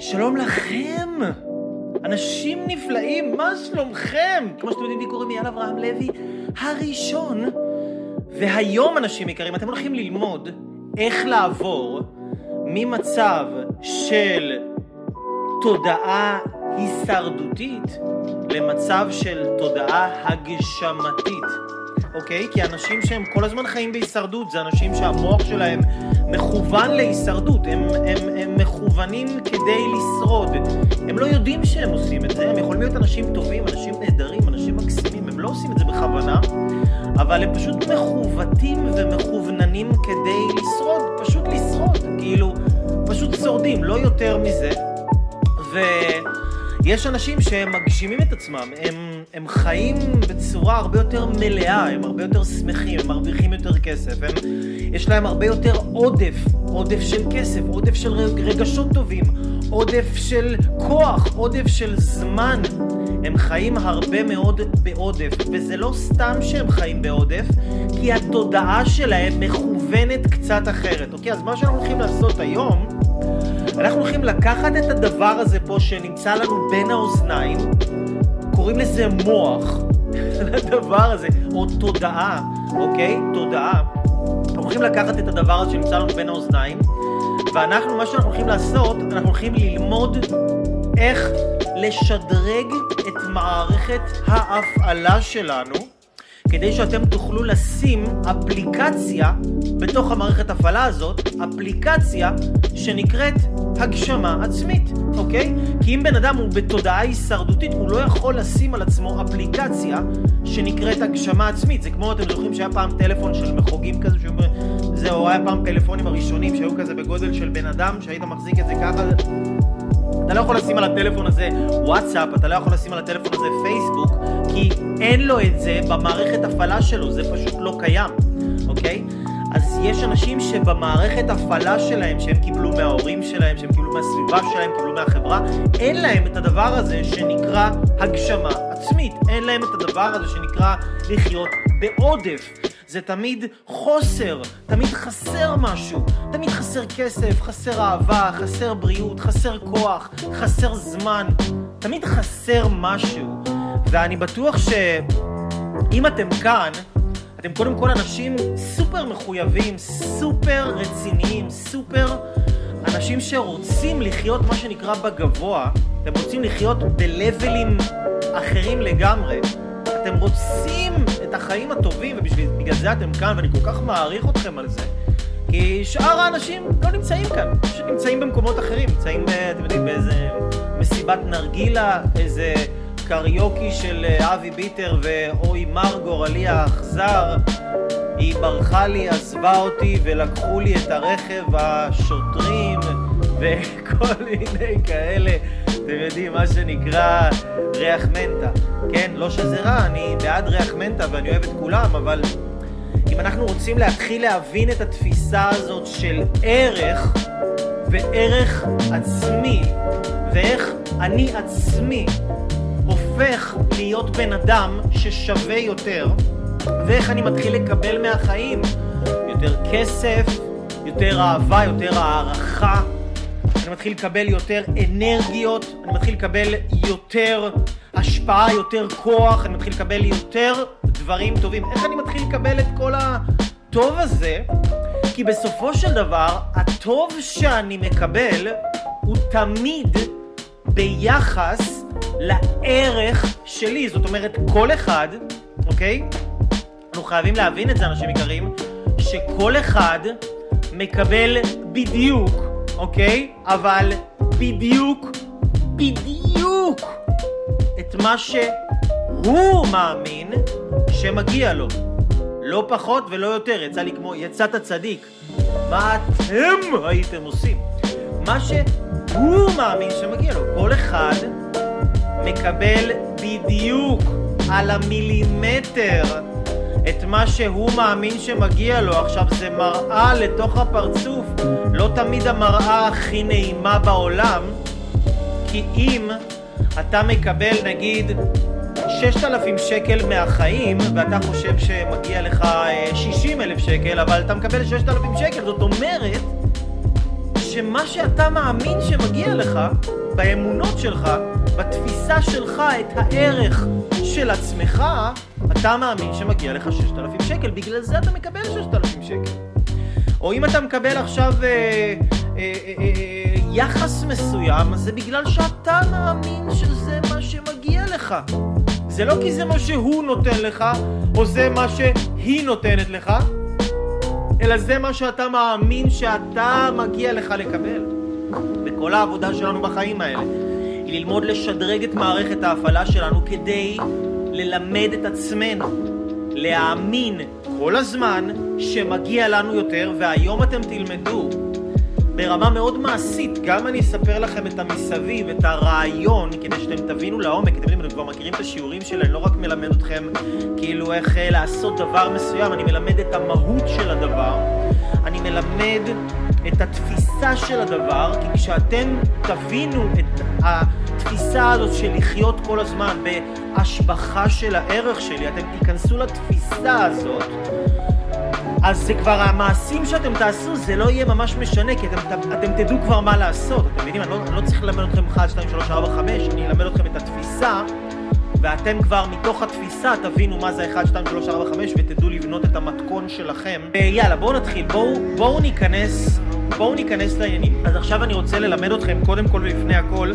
שלום לכם, אנשים נפלאים, מה שלומכם? כמו שאתם יודעים, לי קוראים יאל אברהם לוי הראשון, והיום, אנשים יקרים, אתם הולכים ללמוד איך לעבור ממצב של תודעה הישרדותית למצב של תודעה הגשמתית. אוקיי? כי אנשים שהם כל הזמן חיים בהישרדות, זה אנשים שהמוח שלהם מכוון להישרדות, הם מכוונים כדי לשרוד. הם לא יודעים שהם עושים את זה, הם יכולים להיות אנשים טובים, אנשים נהדרים, אנשים מקסימים, הם לא עושים את זה בכוונה, אבל הם פשוט מכוותים ומכווננים כדי לשרוד, פשוט לשרוד, כאילו, פשוט שורדים, לא יותר מזה. ויש אנשים שהם מגשימים את עצמם, הם חיים בצורה הרבה יותר מלאה, הם הרבה יותר שמחים, הם מרוויחים יותר כסף, יש להם הרבה יותר עודף של כסף, עודף של רגשות טובים, עודף של כוח, עודף של זמן. הם חיים הרבה מאוד בעודף, וזה לא סתם שהם חיים בעודף, כי התודעה שלהם מכוונת קצת אחרת. אוקיי, אז מה שאנחנו הולכים לעשות היום, אנחנו הולכים לקחת את הדבר הזה פה שנמצא לנו בין האוזניים, קוראים לזה מוח, לדבר הזה, או תודעה, אוקיי? תודעה. אנחנו הולכים לקחת את הדבר הזה שנמצא לנו בין האוזניים, ואנחנו, מה שאנחנו הולכים לעשות, אנחנו הולכים ללמוד איך לשדרג את מערכת ההפעלה שלנו, כדי שאתם תוכלו לשים אפליקציה בתוך המערכת הפעלה הזאת, אפליקציה שנקראת הגשמה עצמית, אוקיי? כי אם בן אדם הוא בתודעה הישרדותית, הוא לא יכול לשים על עצמו אפליקציה שנקראת הגשמה עצמית. זה כמו, אתם זוכרים שהיה פעם טלפון של מחוגים כזה, או היה פעם טלפונים הראשונים שהיו כזה בגודל של בן אדם, שהיית מחזיק את זה ככה. אתה לא יכול לשים על הטלפון הזה וואטסאפ, אתה לא יכול לשים על הטלפון הזה פייסבוק, כי אין לו את זה במערכת הפעלה שלו, זה פשוט לא קיים, אוקיי? אז יש אנשים שבמערכת הפעלה שלהם, שהם קיבלו מההורים שלהם, שהם קיבלו מהסביבה שלהם, קיבלו מהחברה, אין להם את הדבר הזה שנקרא הגשמה עצמית, אין להם את הדבר הזה שנקרא לחיות בעודף. זה תמיד חוסר, תמיד חסר משהו, תמיד חסר כסף, חסר אהבה, חסר בריאות, חסר כוח, חסר זמן, תמיד חסר משהו. ואני בטוח שאם אתם כאן, אתם קודם כל אנשים סופר מחויבים, סופר רציניים, סופר אנשים שרוצים לחיות מה שנקרא בגבוה, אתם רוצים לחיות בלבלים אחרים לגמרי, אתם רוצים את החיים הטובים, ובגלל זה אתם כאן, ואני כל כך מעריך אתכם על זה, כי שאר האנשים לא נמצאים כאן, שנמצאים במקומות אחרים, נמצאים, אתם יודעים, באיזה מסיבת נרגילה, איזה קריוקי של אבי ביטר ואוי מר גורלי האכזר, היא ברחה לי, עזבה אותי ולקחו לי את הרכב השוטרים וכל מיני כאלה, אתם יודעים, מה שנקרא ריח מנטה. כן, לא שזה רע, אני בעד ריח מנטה ואני אוהב את כולם, אבל אם אנחנו רוצים להתחיל להבין את התפיסה הזאת של ערך וערך עצמי, ואיך אני עצמי הופך להיות בן אדם ששווה יותר, ואיך אני מתחיל לקבל מהחיים יותר כסף, יותר אהבה, יותר הערכה, אני מתחיל לקבל יותר אנרגיות, אני מתחיל לקבל יותר השפעה, יותר כוח, אני מתחיל לקבל יותר דברים טובים. איך אני מתחיל לקבל את כל הטוב הזה? כי בסופו של דבר, הטוב שאני מקבל הוא תמיד ביחס לערך שלי. זאת אומרת, כל אחד, אוקיי? אנחנו חייבים להבין את זה, אנשים יקרים, שכל אחד מקבל בדיוק, אוקיי? אבל בדיוק את מה שהוא מאמין שמגיע לו. לא פחות ולא יותר. יצא לי כמו יצאת הצדיק. מה אתם הייתם עושים? מה שהוא מאמין שמגיע לו. כל אחד מקבל בדיוק על המילימטר את מה שהוא מאמין שמגיע לו. עכשיו זה מראה לתוך הפרצוף, לא תמיד המראה הכי נעימה בעולם, כי אם אתה מקבל נגיד 6,000 שקל מהחיים ואתה חושב שמגיע לך 60,000 שקל, אבל אתה מקבל 6,000 שקל, זאת אומרת שמה שאתה מאמין שמגיע לך, באמונות שלך, בתפיסה שלך את הערך של עצמך, אתה מאמין שמגיע לך 6,000 שקל, בגלל זה אתה מקבל 6,000 שקל. או אם אתה מקבל עכשיו יחס מסוים, אז זה בגלל שאתה מאמין שזה מה שמגיע לך. זה לא כי זה מה שהוא נותן לך, או זה מה שהיא נותנת לך, אלא זה מה שאתה מאמין שאתה מגיע לך לקבל. וכל העבודה שלנו בחיים האלה היא ללמוד לשדרג את מערכת ההפעלה שלנו כדי ללמד את עצמנו, להאמין כל הזמן שמגיע לנו יותר, והיום אתם תלמדו ברמה מאוד מעשית. גם אני אספר לכם את המסביב, את הרעיון, כדי שאתם תבינו לעומק. אתם יודעים, אתם כבר מכירים את השיעורים שלי, אני לא רק מלמד אתכם כאילו איך לעשות דבר מסוים, אני מלמד את המהות של הדבר, אני מלמד את התפיסה של הדבר, כי כשאתם תבינו את התפיסה הזאת של לחיות כל הזמן בהשבחה של הערך שלי, אתם תיכנסו לתפיסה הזאת, אז זה כבר המעשים שאתם תעשו, זה לא יהיה ממש משנה, כי אתם תדעו כבר מה לעשות. אתם מבינים, אני לא צריך ללמד אתכם 1, 2, 3, 4, 5, אני אלמד אתכם את התפיסה, ואתם כבר מתוך התפיסה תבינו מה זה 1, 2, 3, 4, 5, ותדעו לבנות את המתכון שלכם. ויאללה, בואו נתחיל, בואו ניכנס לעניינים. אז עכשיו אני רוצה ללמד אתכם, קודם כל ולפני הכל,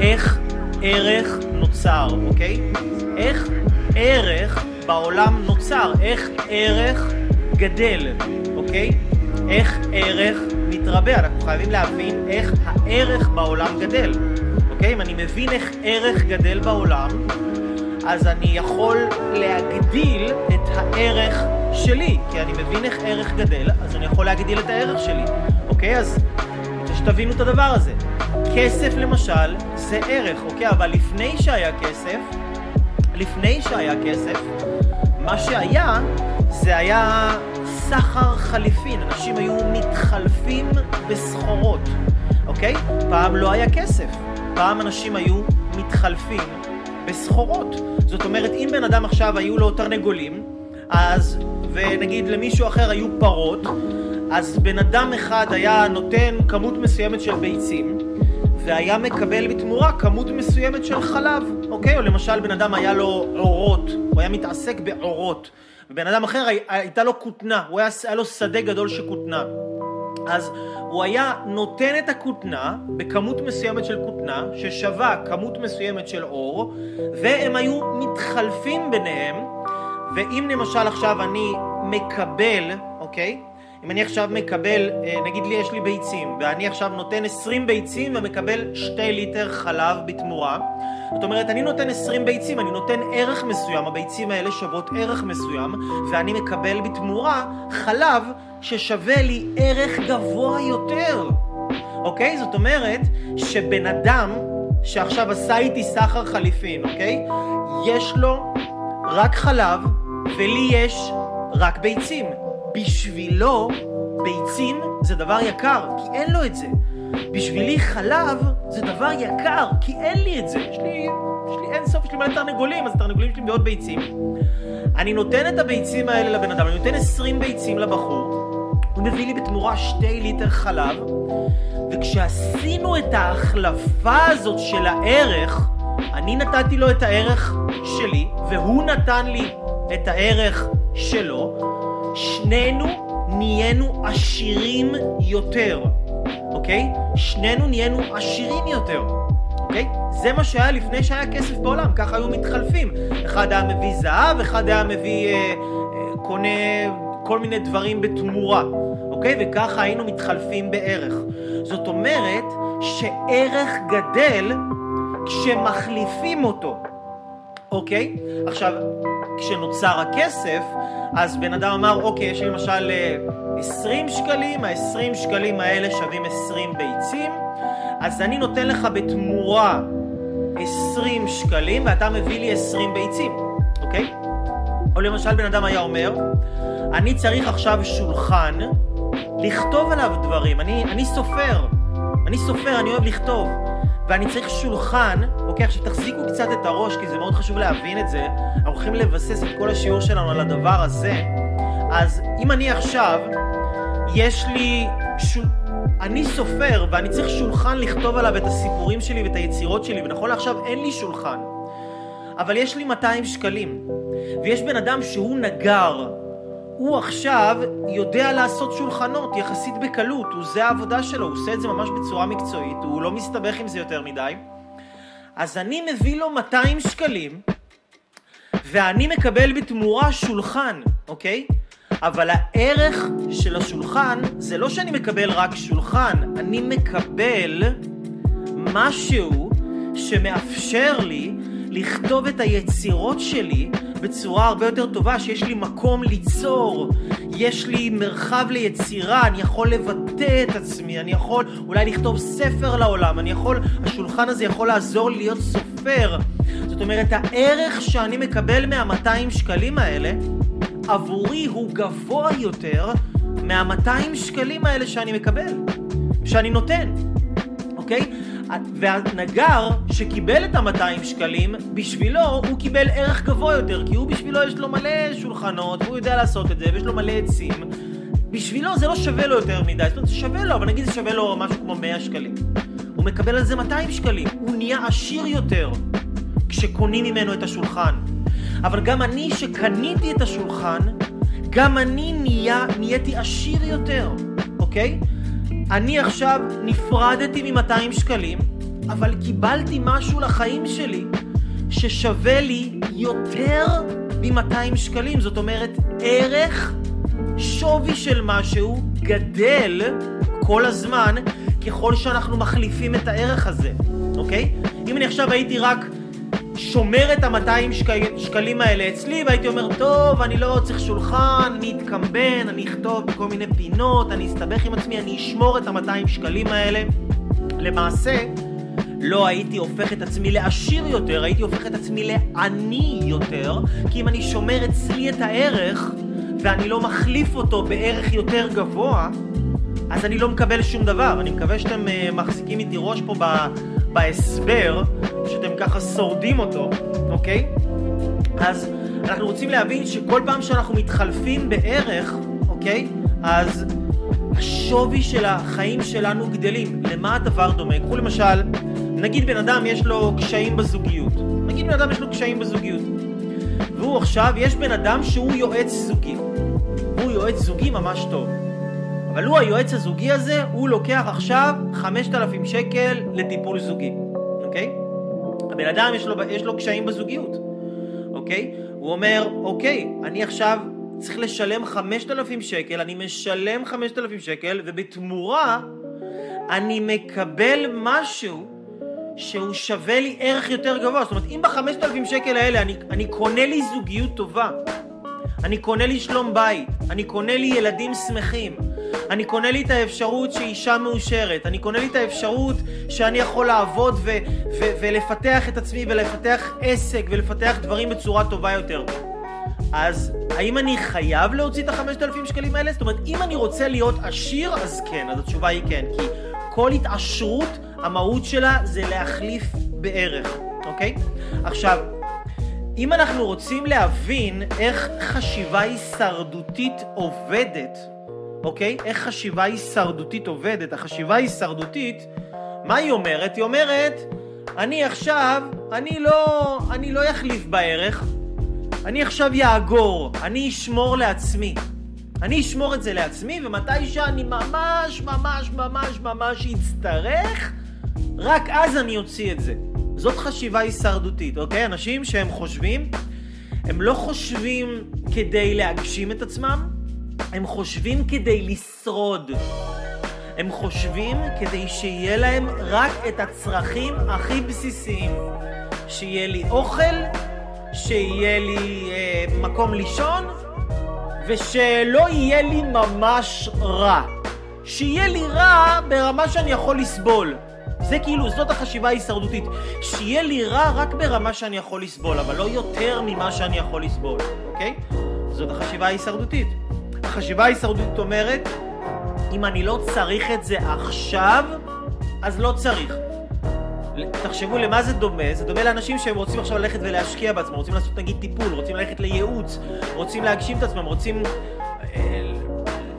איך ערך נוצר, אוקיי? איך ערך בעולם נוצר, איך ערך גדל, אוקיי? איך ערך מתרבה. אנחנו חייבים להבין איך הערך בעולם גדל, אוקיי? אם אני מבין איך ערך גדל בעולם, אז אני יכול להגדיל את הערך שלי, כי אני מבין איך ערך גדל, אז אני יכול להגדיל את הערך שלי, אוקיי? אז שתבינו את הדבר הזה. כסף למשל זה ערך, אוקיי? אבל לפני שהיה כסף, מה שהיה זה היה סחר חליפין, אנשים היו מתחלפים בסחורות, אוקיי? פעם לא היה כסף, פעם אנשים היו מתחלפים בסחורות. זאת אומרת, אם בן אדם עכשיו היו לו תרנגולים, אז, ונגיד למישהו אחר היו פרות, אז בן אדם אחד היה נותן כמות מסוימת של ביצים, והיה מקבל בתמורה כמות מסוימת של חלב, אוקיי? או למשל בן אדם היה לו אורות, הוא היה מתעסק באורות, ובן אדם אחר הייתה לו כותנה, היה לו שדה גדול שכותנה, אז הוא היה נותן את הכותנה בכמות מסוימת של כותנה ששווה כמות מסוימת של אור, והם היו מתחלפים ביניהם. ואם למשל עכשיו אני מקבל, אוקיי? אם אני עכשיו מקבל, נגיד לי יש לי ביצים, ואני עכשיו נותן 20 ביצים ומקבל 2 ליטר חלב בתמורה, זאת אומרת, אני נותן 20 ביצים, אני נותן ערך מסוים, הביצים האלה שוות ערך מסוים, ואני מקבל בתמורה חלב ששווה לי ערך גבוה יותר, אוקיי? זאת אומרת שבן אדם שעכשיו עשה איתי סחר חליפין, אוקיי? יש לו רק חלב ולי יש רק ביצים. בשבילו ביצים זה דבר יקר, כי אין לו את זה. בשבילי חלב זה דבר יקר, כי אין לי את זה. יש לי אין סוף, יש לי מלא תרנגולים, אז התרנגולים שלי בעוד ביצים. אני נותן את הביצים האלה לבן אדם, אני נותן 20 ביצים לבחור, הוא מביא לי בתמורה 2 ליטר חלב, וכשעשינו את ההחלפה הזאת של הערך, אני נתתי לו את הערך שלי, והוא נתן לי את הערך שלו, שנינו נהיינו עשירים יותר. אוקיי? שנינו נהיינו עשירים יותר. אוקיי? זה מה שהיה לפני שהיה כסף בעולם, ככה היו מתחלפים. אחד היה מביא זהב, אחד היה מביא קונה כל מיני דברים בתמורה. אוקיי? וככה היינו מתחלפים בערך. זאת אומרת שערך גדל כשמחליפים אותו. אוקיי? עכשיו, כשנוצר הכסף, אז בן אדם אמר, אוקיי, יש לי למשל 20 שקלים, ה-20 שקלים האלה שווים 20 ביצים, אז אני נותן לך בתמורה 20 שקלים, ואתה מביא לי 20 ביצים, אוקיי? או למשל בן אדם היה אומר, אני צריך עכשיו שולחן, לכתוב עליו דברים, אני סופר, אני אוהב לכתוב, ואני צריך שולחן, אוקיי, עכשיו תחזיקו קצת את הראש, כי זה מאוד חשוב להבין את זה, אנחנו הולכים לבסס את כל השיעור שלנו על הדבר הזה. אז אם אני עכשיו, יש לי אני סופר ואני צריך שולחן לכתוב עליו את הסיפורים שלי ואת היצירות שלי, ונכון לעכשיו אין לי שולחן, אבל יש לי 200 שקלים, ויש בן אדם שהוא נגר, הוא עכשיו יודע לעשות שולחנות יחסית בקלות, הוא זה העבודה שלו, הוא עושה את זה ממש בצורה מקצועית, הוא לא מסתבך עם זה יותר מדי, אז אני מביא לו 200 שקלים, ואני מקבל בתמורה שולחן, אוקיי? אבל הערך של השולחן זה לא שאני מקבל רק שולחן, אני מקבל משהו שמאפשר לי לכתוב את היצירות שלי בצורה הרבה יותר טובה, שיש לי מקום ליצור, יש לי מרחב ליצירה, אני יכול לבטא את עצמי, אני יכול אולי לכתוב ספר לעולם, אני יכול, השולחן הזה יכול לעזור לי להיות סופר. זאת אומרת, הערך שאני מקבל מה-200 שקלים האלה, עבורי הוא גבוה יותר מה-200 שקלים האלה שאני מקבל, שאני נותן, אוקיי? והנגר שקיבל את ה-200 שקלים, בשבילו הוא קיבל ערך גבוה יותר, כי הוא בשבילו יש לו מלא שולחנות, והוא יודע לעשות את זה, ויש לו מלא עצים. בשבילו זה לא שווה לו יותר מדי, זאת אומרת, זה שווה לו, אבל נגיד זה שווה לו משהו כמו 100 שקלים. הוא מקבל על זה 200 שקלים, הוא נהיה עשיר יותר כשקונים ממנו את השולחן. אבל גם אני שקניתי את השולחן, גם אני נהייתי עשיר יותר, אוקיי? אני עכשיו נפרדתי מ-200 שקלים, אבל קיבלתי משהו לחיים שלי ששווה לי יותר מ-200 שקלים. זאת אומרת, ערך, שווי של משהו גדל כל הזמן ככל שאנחנו מחליפים את הערך הזה, אוקיי? אם אני עכשיו הייתי רק שומר את ה-200 שקלים האלה אצלי, והייתי אומר, טוב, אני לא צריך שולחן, אני אתקמבן, אני אכתוב בכל מיני פינות, אני אסתבך עם עצמי, אני אשמור את ה-200 שקלים האלה. למעשה, לא הייתי הופך את עצמי לעשיר יותר, הייתי הופך את עצמי לעני יותר, כי אם אני שומר אצלי את הערך, ואני לא מחליף אותו בערך יותר גבוה, אז אני לא מקבל שום דבר. אני מקווה שאתם מחזיקים איתי ראש פה בהסבר, שאתם ככה שורדים אותו, אוקיי? אז אנחנו רוצים להבין שכל פעם שאנחנו מתחלפים בערך, אוקיי? אז השווי של החיים שלנו גדלים. למה הדבר דומה? קחו למשל, נגיד בן אדם יש לו קשיים בזוגיות. והוא עכשיו, יש בן אדם שהוא יועץ זוגי. הוא יועץ זוגי ממש טוב. אבל הוא היועץ הזוגי הזה, הוא לוקח עכשיו 5,000 שקל לטיפול זוגי, אוקיי? הבן אדם יש לו קשיים בזוגיות, אוקיי? הוא אומר, אוקיי, אני עכשיו צריך לשלם 5,000 שקל, אני משלם 5,000 שקל, ובתמורה אני מקבל משהו שהוא שווה לי ערך יותר גבוה. זאת אומרת, אם ב-5,000 שקל האלה אני קונה לי זוגיות טובה, אני קונה לי שלום בית, אני קונה לי ילדים שמחים, אני קונה לי את האפשרות שאישה מאושרת, אני קונה לי את האפשרות שאני יכול לעבוד ולפתח את עצמי ולפתח עסק ולפתח דברים בצורה טובה יותר. אז האם אני חייב להוציא את ה-5,000 שקלים האלה? זאת אומרת, אם אני רוצה להיות עשיר, אז כן, אז התשובה היא כן, כי כל התעשרות, המהות שלה זה להחליף בערך, אוקיי? עכשיו, אם אנחנו רוצים להבין איך חשיבה הישרדותית עובדת, אוקיי? איך חשיבה הישרדותית עובדת? החשיבה הישרדותית, מה היא אומרת? היא אומרת, אני עכשיו, אני לא יחליף בערך, אני עכשיו יאגור, אני אשמור לעצמי. אני אשמור את זה לעצמי, ומתי שאני ממש אצטרך, רק אז אני אוציא את זה. זאת חשיבה הישרדותית, אוקיי? אנשים שהם חושבים, הם לא חושבים כדי להגשים את עצמם, הם חושבים כדי לשרוד. הם חושבים כדי שיהיה להם רק את הצרכים הכי בסיסיים. שיהיה לי אוכל, שיהיה לי מקום לישון, ושלא יהיה לי ממש רע. שיהיה לי רע ברמה שאני יכול לסבול. זה כאילו, זאת החשיבה ההישרדותית. שיהיה לי רע רק ברמה שאני יכול לסבול, אבל לא יותר ממה שאני יכול לסבול, אוקיי? זאת החשיבה ההישרדותית. החשיבה ההישרדותית אומרת, אם אני לא צריך את זה עכשיו, אז לא צריך. תחשבו למה זה דומה. זה דומה לאנשים שהם רוצים עכשיו ללכת ולהשקיע בעצמם, רוצים לעשות נגיד טיפול, רוצים ללכת לייעוץ, רוצים להגשים את עצמם, רוצים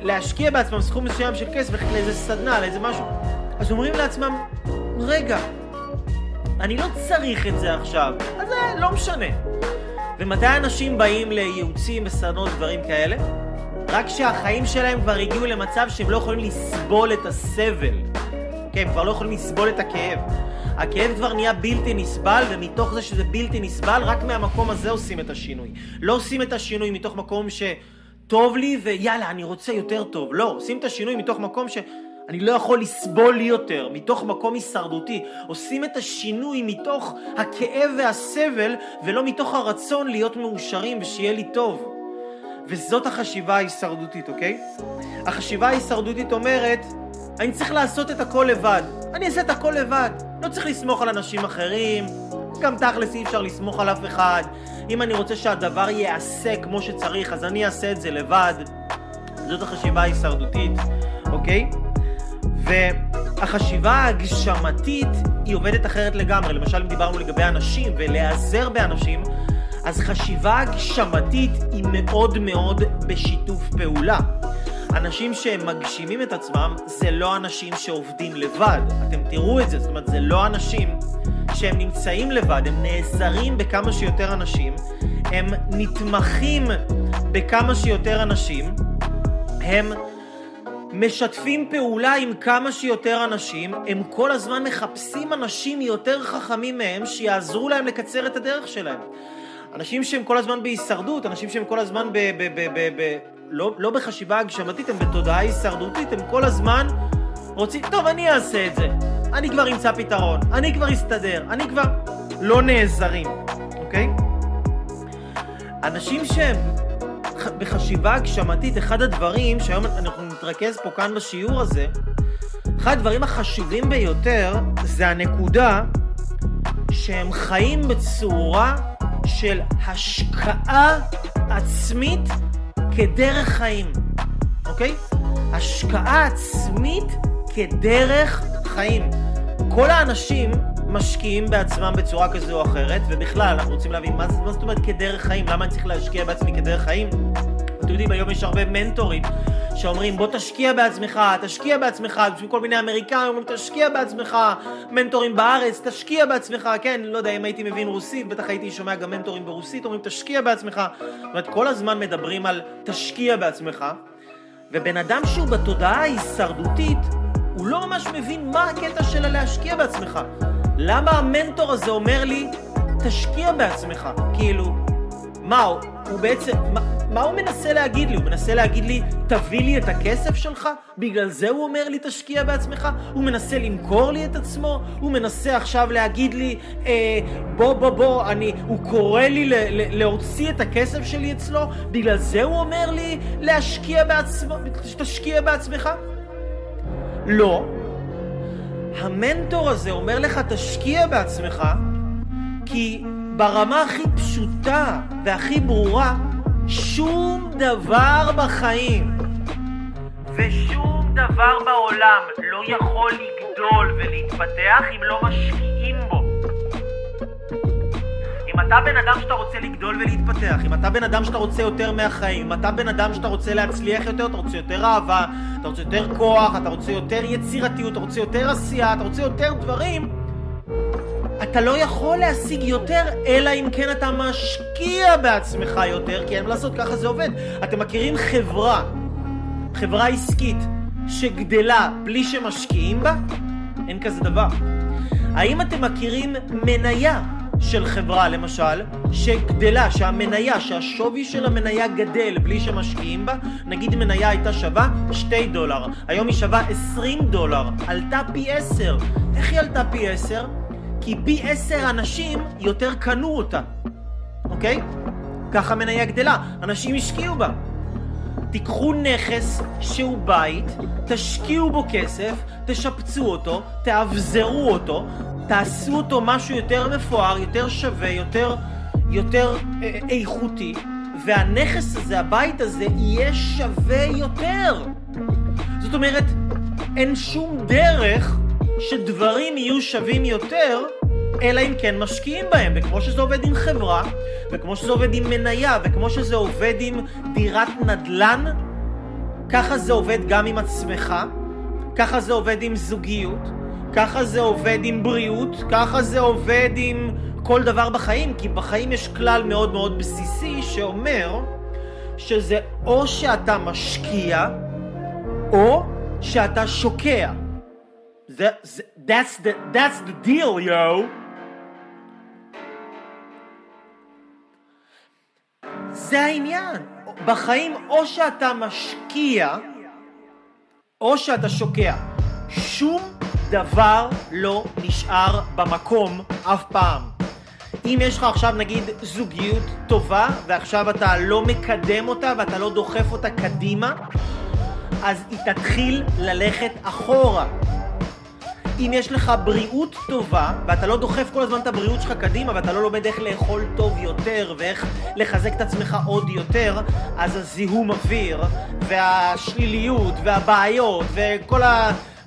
להשקיע בעצמם סכום מסוים של כסף לאיזה סדנה, לאיזה משהו. אז אומרים לעצמם, רגע, אני לא צריך את זה עכשיו, אז זה לא משנה. ומתי אנשים באים לייעוצים וסדנות דברים כאלה? רק שהחיים שלהם כבר הגיעו למצב שהם לא יכולים לסבול את הסבל. כן, הם כבר לא יכולים לסבול את הכאב. הכאב כבר נהיה בלתי נסבל, ומתוך זה שזה בלתי נסבל, רק מהמקום הזה עושים את השינוי. לא עושים את השינוי מתוך מקום שטוב לי ויאללה, אני רוצה יותר טוב. לא, עושים את השינוי מתוך מקום שאני לא יכול לסבול לי יותר, מתוך מקום הישרדותי. עושים את השינוי מתוך הכאב והסבל, ולא מתוך הרצון להיות מאושרים ושיהיה לי טוב. וזאת החשיבה ההישרדותית, אוקיי? החשיבה ההישרדותית אומרת, אני צריך לעשות את הכל לבד. אני אעשה את הכל לבד. לא צריך לסמוך על אנשים אחרים. גם תכלס אי אפשר לסמוך על אף אחד. אם אני רוצה שהדבר יעשה כמו שצריך, אז אני אעשה את זה לבד. זאת החשיבה ההישרדותית, אוקיי? והחשיבה ההגשמתית היא עובדת אחרת לגמרי. למשל, אם דיברנו לגבי אנשים ולהיעזר באנשים, אז חשיבה הגשמתית היא מאוד מאוד בשיתוף פעולה. אנשים שמגשימים את עצמם זה לא אנשים שעובדים לבד. אתם תראו את זה, זאת אומרת, זה לא אנשים שהם נמצאים לבד, הם נעזרים בכמה שיותר אנשים, הם נתמכים בכמה שיותר אנשים, הם משתפים פעולה עם כמה שיותר אנשים, הם כל הזמן מחפשים אנשים יותר חכמים מהם שיעזרו להם לקצר את הדרך שלהם. אנשים שהם כל הזמן בהישרדות, אנשים שהם כל הזמן לא בחשיבה הגשמתית, הם בתודעה הישרדותית, הם כל הזמן רוצים, טוב, אני אעשה את זה, אני כבר אמצא פתרון, אני כבר אסתדר, אני כבר לא נעזרים, אוקיי? אנשים שהם בחשיבה הגשמתית, אחד הדברים שהיום אנחנו נתרכז פה כאן בשיעור הזה, אחד הדברים החשובים ביותר זה הנקודה שהם חיים בצורה של השקעה עצמית כדרך חיים, אוקיי? השקעה עצמית כדרך חיים. כל האנשים משקיעים בעצמם בצורה כזו או אחרת, ובכלל אנחנו רוצים להבין מה זאת אומרת כדרך חיים, למה אני צריך להשקיע בעצמי כדרך חיים? אתם יודעים, היום יש הרבה מנטורים שאומרים בוא תשקיע בעצמך, כל מיני אמריקאים אומרים תשקיע בעצמך, מנטורים בארץ, תשקיע בעצמך, כן, לא יודע, אם הייתי מבין רוסית, בטח הייתי שומע גם מנטורים ברוסית, אומרים תשקיע בעצמך, זאת אומרת, כל הזמן מדברים על תשקיע בעצמך, ובן אדם שהוא בתודעה ההישרדותית, הוא לא ממש מבין מה הקטע שלה להשקיע בעצמך, למה המנטור הזה אומר לי תשקיע בעצמך, כאילו, מה הוא בעצם, מה הוא מנסה להגיד לי? הוא מנסה להגיד לי, תביא לי את הכסף שלך? בגלל זה הוא אומר לי, תשקיע בעצמך? הוא מנסה למכור לי את עצמו? הוא מנסה עכשיו להגיד לי, בוא, הוא קורא לי להוציא את הכסף שלי אצלו? בגלל זה הוא אומר לי, להשקיע בעצמו, תשקיע בעצמך? לא. המנטור הזה אומר לך, תשקיע בעצמך, כי ברמה הכי פשוטה והכי ברורה, שום דבר בחיים ושום דבר בעולם לא יכול לגדול ולהתפתח אם לא משקיעים בו. אם אתה בן אדם שאתה רוצה לגדול ולהתפתח, אם אתה בן אדם שאתה רוצה יותר מהחיים, אם אתה בן אדם שאתה רוצה להצליח יותר, אתה רוצה יותר אהבה, אתה רוצה יותר כוח, אתה רוצה יותר יצירתיות, אתה רוצה יותר עשייה, אתה רוצה יותר דברים, אתה לא יכול להשיג יותר, אלא אם כן אתה משקיע בעצמך יותר, כי אין מה לעשות, ככה זה עובד. אתם מכירים חברה עסקית שגדלה בלי שמשקיעים בה? אין כזה דבר. האם אתם מכירים מניה של חברה, למשל, שגדלה, שהשווי של המניה גדל בלי שמשקיעים בה? נגיד מניה הייתה שווה $2, היום היא שווה $20, עלתה פי 10. איך היא עלתה פי 10? כי פי 10 אנשים יותר קנו אותה, אוקיי? ככה מניה גדלה, אנשים השקיעו בה. תיקחו נכס שהוא בית, תשקיעו בו כסף, תשפצו אותו, תאבזרו אותו, תעשו אותו משהו יותר מפואר, יותר שווה, יותר איכותי, והנכס הזה, הבית הזה, יהיה שווה יותר. זאת אומרת, אין שום דרך שדברים יהיו שווים יותר, אלא אם כן משקיעים בהם. וכמו שזה עובד עם חברה, וכמו שזה עובד עם מניה, וכמו שזה עובד עם דירת נדלן, ככה זה עובד גם עם עצמך, ככה זה עובד עם זוגיות, ככה זה עובד עם בריאות, ככה זה עובד עם כל דבר בחיים, כי בחיים יש כלל מאוד מאוד בסיסי שאומר שזה או שאתה משקיע או שאתה שוקע. That's the deal, yo. זה העניין. בחיים או שאתה משקיע או שאתה שוקע. שום דבר לא נשאר במקום אף פעם. אם יש לך עכשיו נגיד זוגיות טובה ועכשיו אתה לא מקדם אותה ואתה לא דוחף אותה קדימה, אז היא תתחיל ללכת אחורה. אם יש לך בריאות טובה ואתה לא דוחף כל הזמן את הבריאות שלך קדימה ואתה לא לומד איך לאכול טוב יותר ואיך לחזק את עצמך עוד יותר, אז הזיהום אוויר והשליליות והבעיות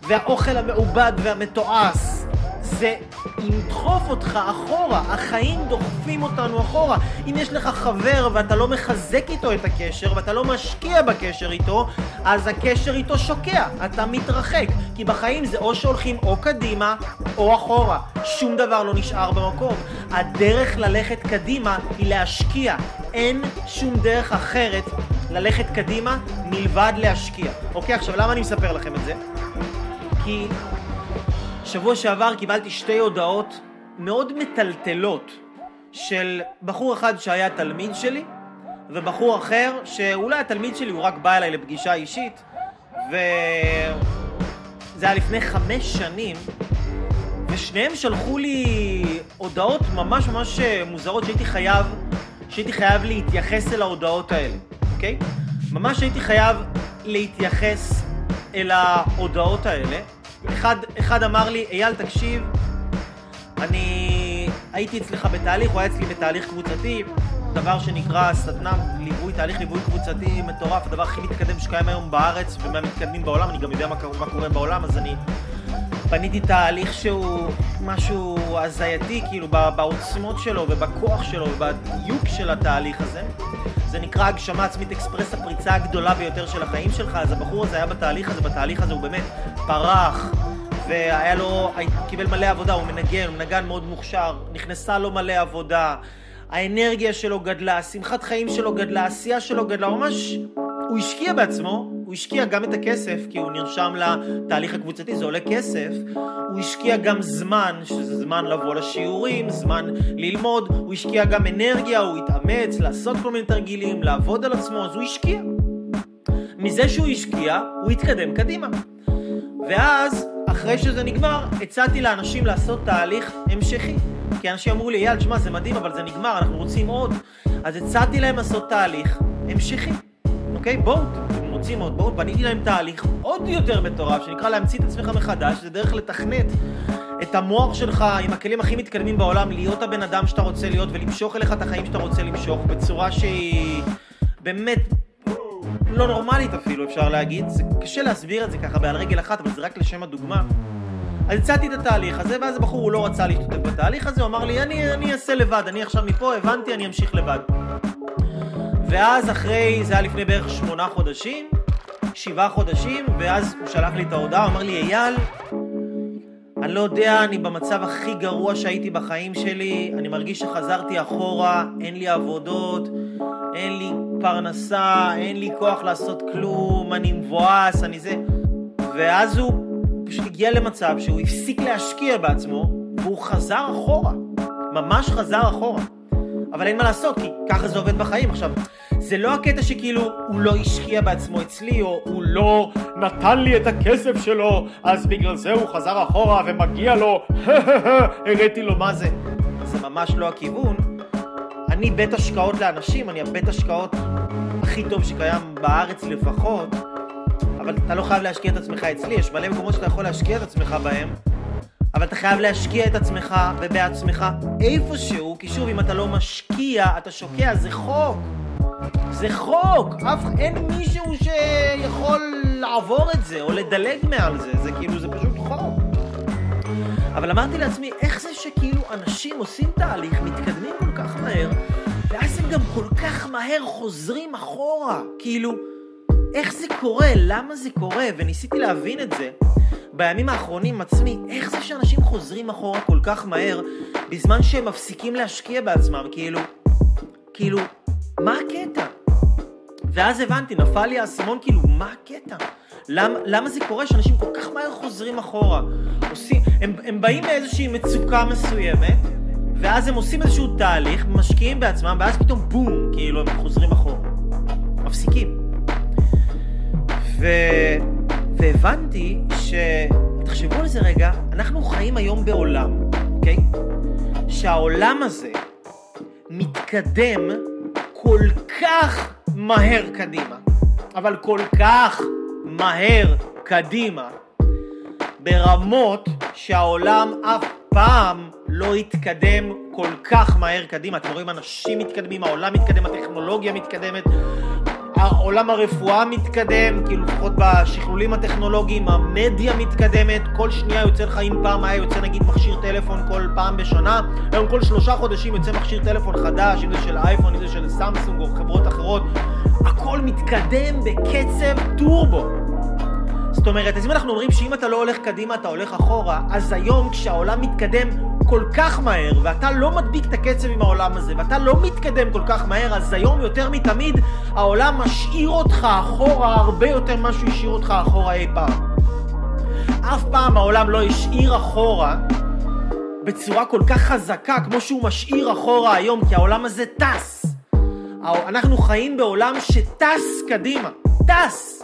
והאוכל המעובד והמתועס זה ידחוף אותך אחורה. החיים דוחפים אותנו אחורה. אם יש לך חבר ואתה לא מחזק איתו את הקשר ואתה לא משקיע בקשר איתו, אז הקשר איתו שוקע, אתה מתרחק, כי בחיים זה או שהולכים או קדימה או אחורה. שום דבר לא נשאר במקום. הדרך ללכת קדימה היא להשקיע. אין שום דרך אחרת ללכת קדימה מלבד להשקיע. אוקיי, עכשיו למה אני מספר לכם את זה? כי שבוע שעבר קיבלתי שתי הודעות מאוד מטלטלות של בחור אחד שהיה תלמיד שלי ובחור אחר שאולי התלמיד שלי הוא רק בא אליי לפגישה אישית, וזה היה לפני 5 שנים, ושניהם שלחו לי הודעות ממש ממש מוזרות שהייתי חייב להתייחס אל ההודעות האלה, אוקיי? ממש הייתי חייב להתייחס אל ההודעות האלה. אחד אמר לי, אייל תקשיב, אני הייתי אצלך בתהליך, הוא היה אצלי בתהליך קבוצתי, דבר שנקרא סדנה, תהליך ליווי קבוצתי מטורף, הדבר הכי מתקדם שקיים היום בארץ ומהמתקדמים בעולם, אני גם יודע מה קורה בעולם, אז אני פניתי תהליך שהוא משהו הזייתי, כאילו בעוצמות שלו ובכוח שלו ובדיוק של התהליך הזה. זה נקרא הגשמה עצמית אקספרס, הפריצה הגדולה ביותר של החיים שלך. אז הבחור הזה היה בתהליך הזה הוא באמת פרח, והיה לו, קיבל מלא עבודה, הוא מנגן מאוד מוכשר, נכנסה לו מלא עבודה, האנרגיה שלו גדלה, שמחת חיים שלו גדלה, העשייה שלו גדלה, ממש הוא השקיע בעצמו, הוא השקיע גם את הכסף, כי הוא נרשם לתהליך הקבוצתי, זה עולה כסף, הוא השקיע גם זמן, שזה זמן לבוא לשיעורים, זמן ללמוד, הוא השקיע גם אנרגיה, הוא התאמץ לעשות כל מיני תרגילים, לעבוד על עצמו, אז הוא השקיע. מזה שהוא השקיע, הוא התקדם קדימה. ואז, אחרי שזה נגמר, הצעתי לאנשים לעשות תהליך המשכי, כי אנשים אמרו לי, יאל, שמה, זה מדהים, אבל זה נגמר, אנחנו רוצים עוד. אז הצעתי להם לעשות תהליך המשכי. אוקיי, בואו, בניתי להם תהליך עוד יותר מטורף, שנקרא להמציא את עצמך מחדש, זה דרך לתכנת את המוח שלך עם הכלים הכי מתקדמים בעולם, להיות הבן אדם שאתה רוצה להיות, ולמשוך אליך את החיים שאתה רוצה למשוך, בצורה שהיא באמת לא נורמלית אפילו, אפשר להגיד, זה קשה להסביר את זה ככה בעל רגל אחת, אבל זה רק לשם הדוגמה. אז הצעתי את התהליך הזה, ואז הבחור הוא לא רצה להשתתף בתהליך הזה, הוא אמר לי, אני אעשה לבד, אני עכשיו מפה, הבנתי, אני אמשיך לבד. ואז אחרי, זה היה לפני בערך 8 חודשים, 7 חודשים, ואז הוא שלח לי את ההודעה, הוא אמר לי, אייל, אני לא יודע, אני במצב הכי גרוע שהייתי בחיים שלי, אני מרגיש שחזרתי אחורה, אין לי עבודות, אין לי פרנסה, אין לי כוח לעשות כלום, אני מבואס, אני זה. ואז הוא פשוט הגיע למצב שהוא הפסיק להשקיע בעצמו, והוא חזר אחורה, ממש חזר אחורה. אבל אין מה לעשות, כי ככה זה עובד בחיים. עכשיו, זה לא הקטע שכאילו הוא לא השקיע בעצמו אצלי, או הוא לא נתן לי את הכסף שלו, אז בגלל זה הוא חזר אחורה ומגיע לו, הראיתי לו מה זה. זה ממש לא הכיוון. אני בית השקעות לאנשים, אני הבית השקעות הכי טוב שקיים בארץ לפחות, אבל אתה לא חייב להשקיע את עצמך אצלי, יש מלא מקומות שאתה יכול להשקיע את עצמך בהם, אבל אתה חייב להשקיע את עצמך ובעצמך איפשהו, כי שוב, אם אתה לא משקיע, אתה שוקע, זה חוק. זה חוק. אין מישהו שיכול לעבור את זה או לדלג מעל זה. זה כאילו, זה פשוט חוק. אבל אמרתי לעצמי, איך זה שכאילו אנשים עושים תהליך, מתקדמים כל כך מהר, ואז הם גם כל כך מהר חוזרים אחורה? כאילו, איך זה קורה, למה זה קורה, וניסיתי להבין את זה בימים האחרונים עצמי, איך זה שאנשים חוזרים אחורה כל כך מהר בזמן שהם מפסיקים להשקיע בעצמם, כאילו, מה הקטע? ואז הבנתי, נפל לי הסימון, כאילו, מה הקטע? למה זה קורה שאנשים כל כך מהר חוזרים אחורה? הם באים מאיזושהי מצוקה מסוימת, ואז הם עושים איזשהו תהליך, משקיעים בעצמם, ואז פתאום בום, כאילו, הם חוזרים אחורה. מפסיקים. והבנתי תחשבו על זה רגע, אנחנו חיים היום בעולם, אוקיי? שהעולם הזה מתקדם כל כך מהר קדימה, אבל כל כך מהר קדימה, ברמות שהעולם אף פעם לא התקדם כל כך מהר קדימה. אתם רואים, אנשים מתקדמים, העולם מתקדם, הטכנולוגיה מתקדמת, העולם הרפואה מתקדם, כאילו לפחות בשכלולים הטכנולוגיים, המדיה מתקדמת, כל שנייה יוצא לך, אם פעם היה יוצא נגיד מכשיר טלפון כל פעם בשנה, היום כל 3 חודשים יוצא מכשיר טלפון חדש, אם זה של אייפון, אם זה של סמסונג או חברות אחרות, הכל מתקדם בקצב טורבו. זאת אומרת, אז אם אנחנו אומרים שאם אתה לא הולך קדימה אתה הולך אחורה, אז היום כשהעולם מתקדם כל כך מהר ואתה לא מדביק את הקצב עם העולם הזה ואתה לא מתקדם כל כך מהר, אז היום יותר מתמיד העולם משאיר אותך אחורה הרבה יותר ממה שהוא השאיר אותך אחורה אי פעם. אף פעם העולם לא השאיר אחורה בצורה כל כך חזקה כמו שהוא משאיר אחורה היום, כי העולם הזה טס. אנחנו חיים בעולם שטס קדימה, טס,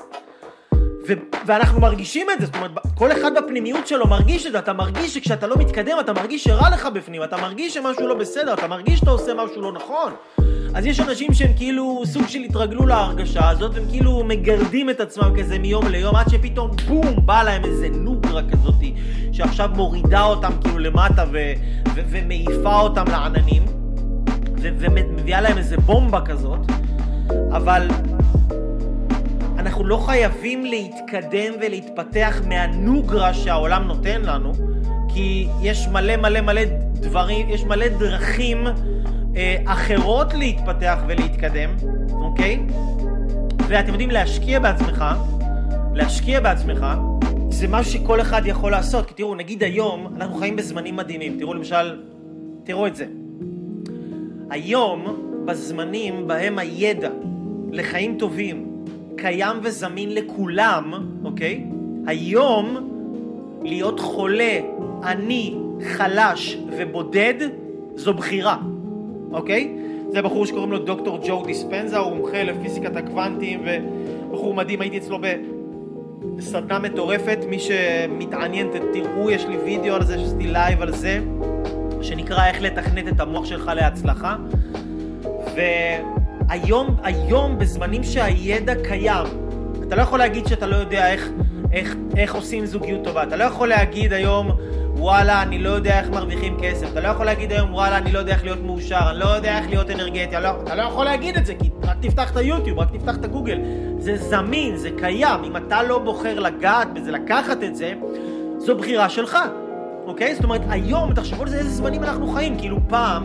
ואנחנו מרגישים את זה. זאת אומרת, כל אחד בפנימיות שלו מרגיש את זה. אתה מרגיש שכשאתה לא מתקדם, אתה מרגיש שרע לך בפנים, אתה מרגיש שמשהו לא בסדר, אתה מרגיש שאתה עושה משהו לא נכון. אז יש אנשים שהם כאילו סוג של התרגלו להרגשה הזאת, והם כאילו מגרדים את עצמם כזה מיום ליום, עד שפתאום בום, בא להם איזה נוגרה כזאת שעכשיו מורידה אותם כאילו למטה ומעיפה אותם לעננים ומביאה להם איזה בומבה כזאת. אבל אנחנו לא חייבים להתקדם ולהתפתח מהנוגרה שהעולם נותן לנו, כי יש מלא מלא מלא דברים, יש מלא דרכים אחרות להתפתח ולהתקדם, אוקיי? ואתם יודעים, להשקיע בעצמך, זה משהו שכל אחד יכול לעשות. כי תראו, נגיד היום, אנחנו חיים בזמנים מדהימים. תראו למשל, תראו את זה. היום, בזמנים בהם הידע לחיים טובים קיים וזמין לכולם, אוקיי? היום להיות חולה, אני חלש ובודד, זו בחירה, אוקיי? זה בחור שקוראים לו דוקטור ג'ו דיספנזה, הוא מומחה לפיזיקת הקוונטים ובחור מדהים, הייתי אצלו בסדנה מטורפת. מי שמתעניין, תראו, יש לי וידאו על זה, שעשיתי לייב על זה, שנקרא איך לתכנת את המוח שלך להצלחה. היום בזמנים שהידע קיים, אתה לא יכול להגיד שאתה לא יודע איך עושים זוגיות טובה. אתה לא יכול להגיד היום, וואלה, אני לא יודע איך מרוויחים כסף. אתה לא יכול להגיד היום, וואלה, אני לא יודע איך להיות מאושר, אני לא יודע איך להיות אנרגטי. אתה לא יכול להגיד את זה, כי רק תפתח את היוטיוב, רק תפתח את הגוגל. זה זמין, זה קיים. אם אתה לא בוחר לגעת בזה, לקחת את זה, זו בחירה שלך. אוקיי? זאת אומרת, היום, תחשבו על זה, איזה זמנים אנחנו חיים. כאילו פעם,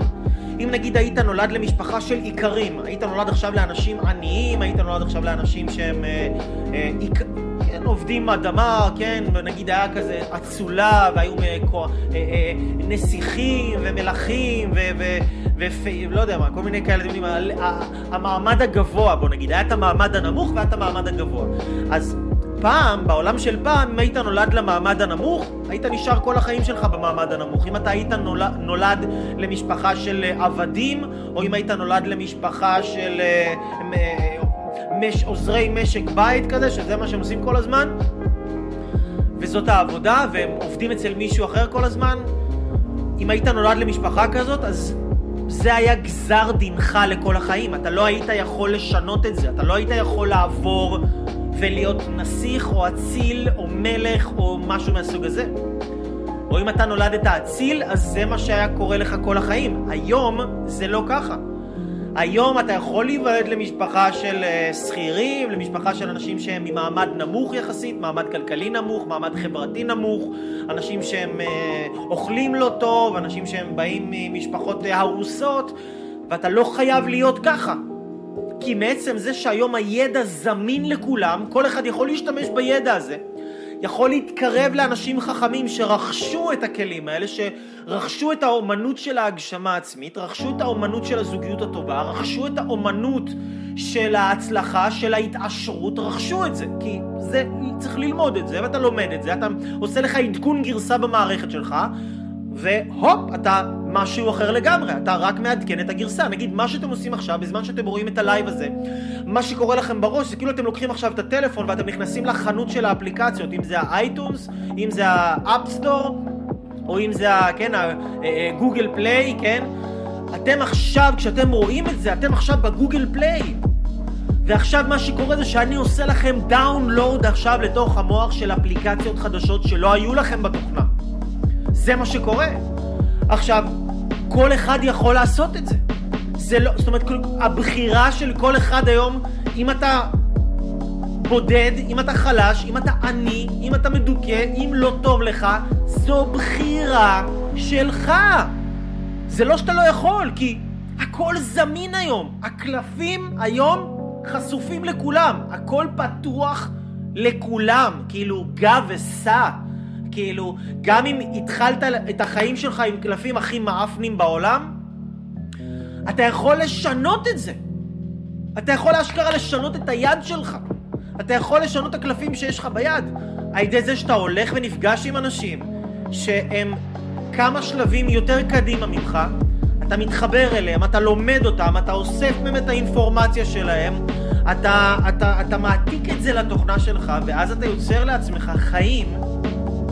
אם נגיד היית נולד למשפחה של עיקרים, היית נולד עכשיו לאנשים עניים, היית נולד עכשיו לאנשים שהם כן, עובדים אדמה, כן, ונגיד היה כזה אצולה, והיו נסיכים ומלכים ולא יודע מה, כל מיני כאלה, אתם יודעים, המעמד הגבוה, בוא נגיד, היה את המעמד הנמוך והיה את המעמד הגבוה. אז פעם, בעולם של פעם, אם היית נולד למעמד הנמוך, היית נשאר כל החיים שלך במעמד הנמוך. אם אתה היית נולד למשפחה של עבדים, או אם היית נולד למשפחה של עוזרי משק בית כזה, שזה מה שהם עושים כל הזמן, וזאת העבודה, והם עובדים אצל מישהו אחר כל הזמן, אם היית נולד למשפחה כזאת, אז זה היה גזר דינך לכל החיים. אתה לא היית יכול לשנות את זה, אתה לא היית יכול לעבור ולהיות נסיך או אציל או מלך או משהו מהסוג הזה. או אם אתה נולדת אציל, אז זה מה שהיה קורה לך כל החיים. היום זה לא ככה. היום אתה יכול להיוולד למשפחה של שכירים, למשפחה של אנשים שהם ממעמד נמוך יחסית, מעמד כלכלי נמוך, מעמד חברתי נמוך, אנשים שהם אוכלים לא טוב, אנשים שהם באים ממשפחות הרוסות, ואתה לא חייב להיות ככה. כי מעצם זה שהיום הידע זמין לכולם, כל אחד יכול להשתמש בידע הזה, יכול להתקרב לאנשים חכמים שרכשו את הכלים האלה, שרכשו את האומנות של ההגשמה העצמית, רכשו את האומנות של הזוגיות הטובה, רכשו את האומנות של ההצלחה, של ההתעשרות, רכשו את זה, כי זה, צריך ללמוד את זה, ואתה לומד את זה, אתה עושה לך עדכון גרסה במערכת שלך, והופ, אתה משהו אחר לגמרי, אתה רק מעדכן את הגרסה. נגיד, מה שאתם עושים עכשיו, בזמן שאתם רואים את הלייב הזה, מה שקורה לכם בראש, זה כאילו אתם לוקחים עכשיו את הטלפון, ואתם נכנסים לחנות של האפליקציות, אם זה האייטונס, אם זה האפסטור, או אם זה, כן, הגוגל פליי, כן? אתם עכשיו, כשאתם רואים את זה, אתם עכשיו בגוגל פליי. ועכשיו מה שקורה זה שאני עושה לכם דאונלוד עכשיו לתוך המוח של אפליקציות חדשות שלא היו לכם בתוכנה. זה מה שקורה. עכשיו, כל אחד יכול לעשות את זה. זה לא, זאת אומרת, הבחירה של כל אחד היום, אם אתה בודד, אם אתה חלש, אם אתה עני, אם אתה מדוכא, אם לא טוב לך, זו בחירה שלך. זה לא שאתה לא יכול, כי הכל זמין היום. הקלפים היום חשופים לכולם. הכל פתוח לכולם, כאילו גב וסע. כאילו, גם אם התחלת את החיים שלך עם קלפים הכי מאפנים בעולם, אתה יכול לשנות את זה. אתה יכול להשכרה לשנות את היד שלך. אתה יכול לשנות את הקלפים שיש לך ביד. הידי זה שאתה הולך ונפגש עם אנשים שהם כמה שלבים יותר קדימה ממך, אתה מתחבר אליהם, אתה לומד אותם, אתה אוסף מהם את האינפורמציה שלהם, אתה מעתיק את זה לתוכנה שלך, ואז אתה יוצר לעצמך חיים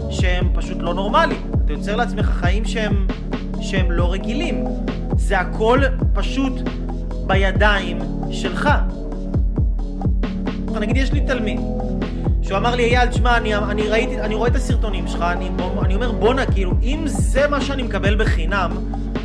שהם פשוט לא נורמליים. אתה יוצר לעצמך חיים שהם לא רגילים. זה הכל פשוט בידיים שלך. נגיד יש לי תלמיד שהוא אמר לי, יאל, תשמע, אני רואה את הסרטונים שלך, אני אומר, בונה, כאילו, אם זה מה שאני מקבל בחינם,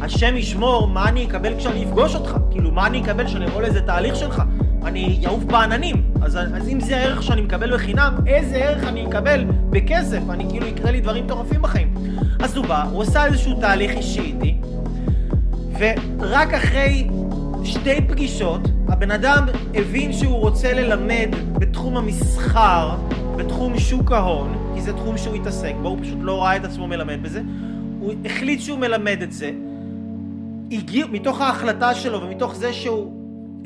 השם ישמור, מה אני אקבל כשאני אפגוש אותך? כאילו, מה אני אקבל כשאני אבוא לאיזה תהליך שלך? אני יעוף בעננים. אז אם זה הערך שאני מקבל בחינם, איזה ערך אני אקבל בכסף? אני כאילו יקרה לי דברים טורפים בחיים. אז הוא בא, הוא עושה איזשהו תהליך אישי איתי, ורק אחרי שתי פגישות, הבן אדם הבין שהוא רוצה ללמד בתחום המסחר, בתחום שוק ההון, כי זה תחום שהוא התעסק בו, הוא פשוט לא ראה את עצמו מלמד בזה, הוא החליט שהוא מלמד את זה, הגיע, מתוך ההחלטה שלו ומתוך זה שהוא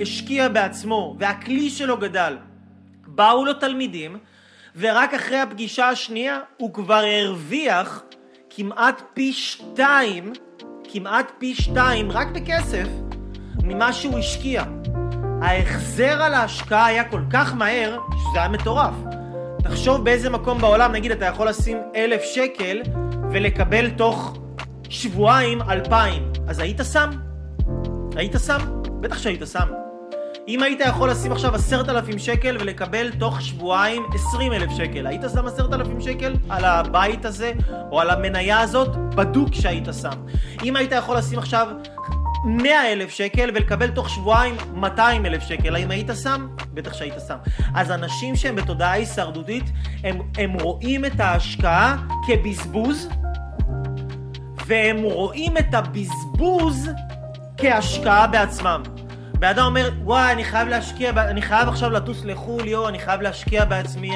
השקיע בעצמו, והכלי שלו גדל. באו לו תלמידים, ורק אחרי הפגישה השנייה, הוא כבר הרוויח כמעט פי שתיים, רק בכסף, ממה שהוא השקיע. ההחזר על ההשקעה היה כל כך מהר, שזה היה מטורף. תחשוב באיזה מקום בעולם, נגיד, אתה יכול לשים 1,000 שקל, ולקבל תוך שבועיים 2,000. אז היית שם? בטח שהיית שם. אם היית יכול לשים עכשיו 10,000 שקל ולקבל תוך שבועיים 20,000 שקל, היית שם 10,000 שקל על הבית הזה או על המניה הזאת? בדוק שהיית שם. אם היית יכול לשים עכשיו 100,000 שקל ולקבל תוך שבועיים 200,000 שקל, האם היית שם? בטח שהיית שם. אז אנשים שהם בתודעה הישרדותית, הם רואים את ההשקעה כבזבוז, והם רואים את הבזבוז כהשקעה בעצמם. באדם אומר, וואי, אני חייב להשקיע, אני חייב עכשיו לטוס לחול, יו, אני חייב להשקיע בעצמי,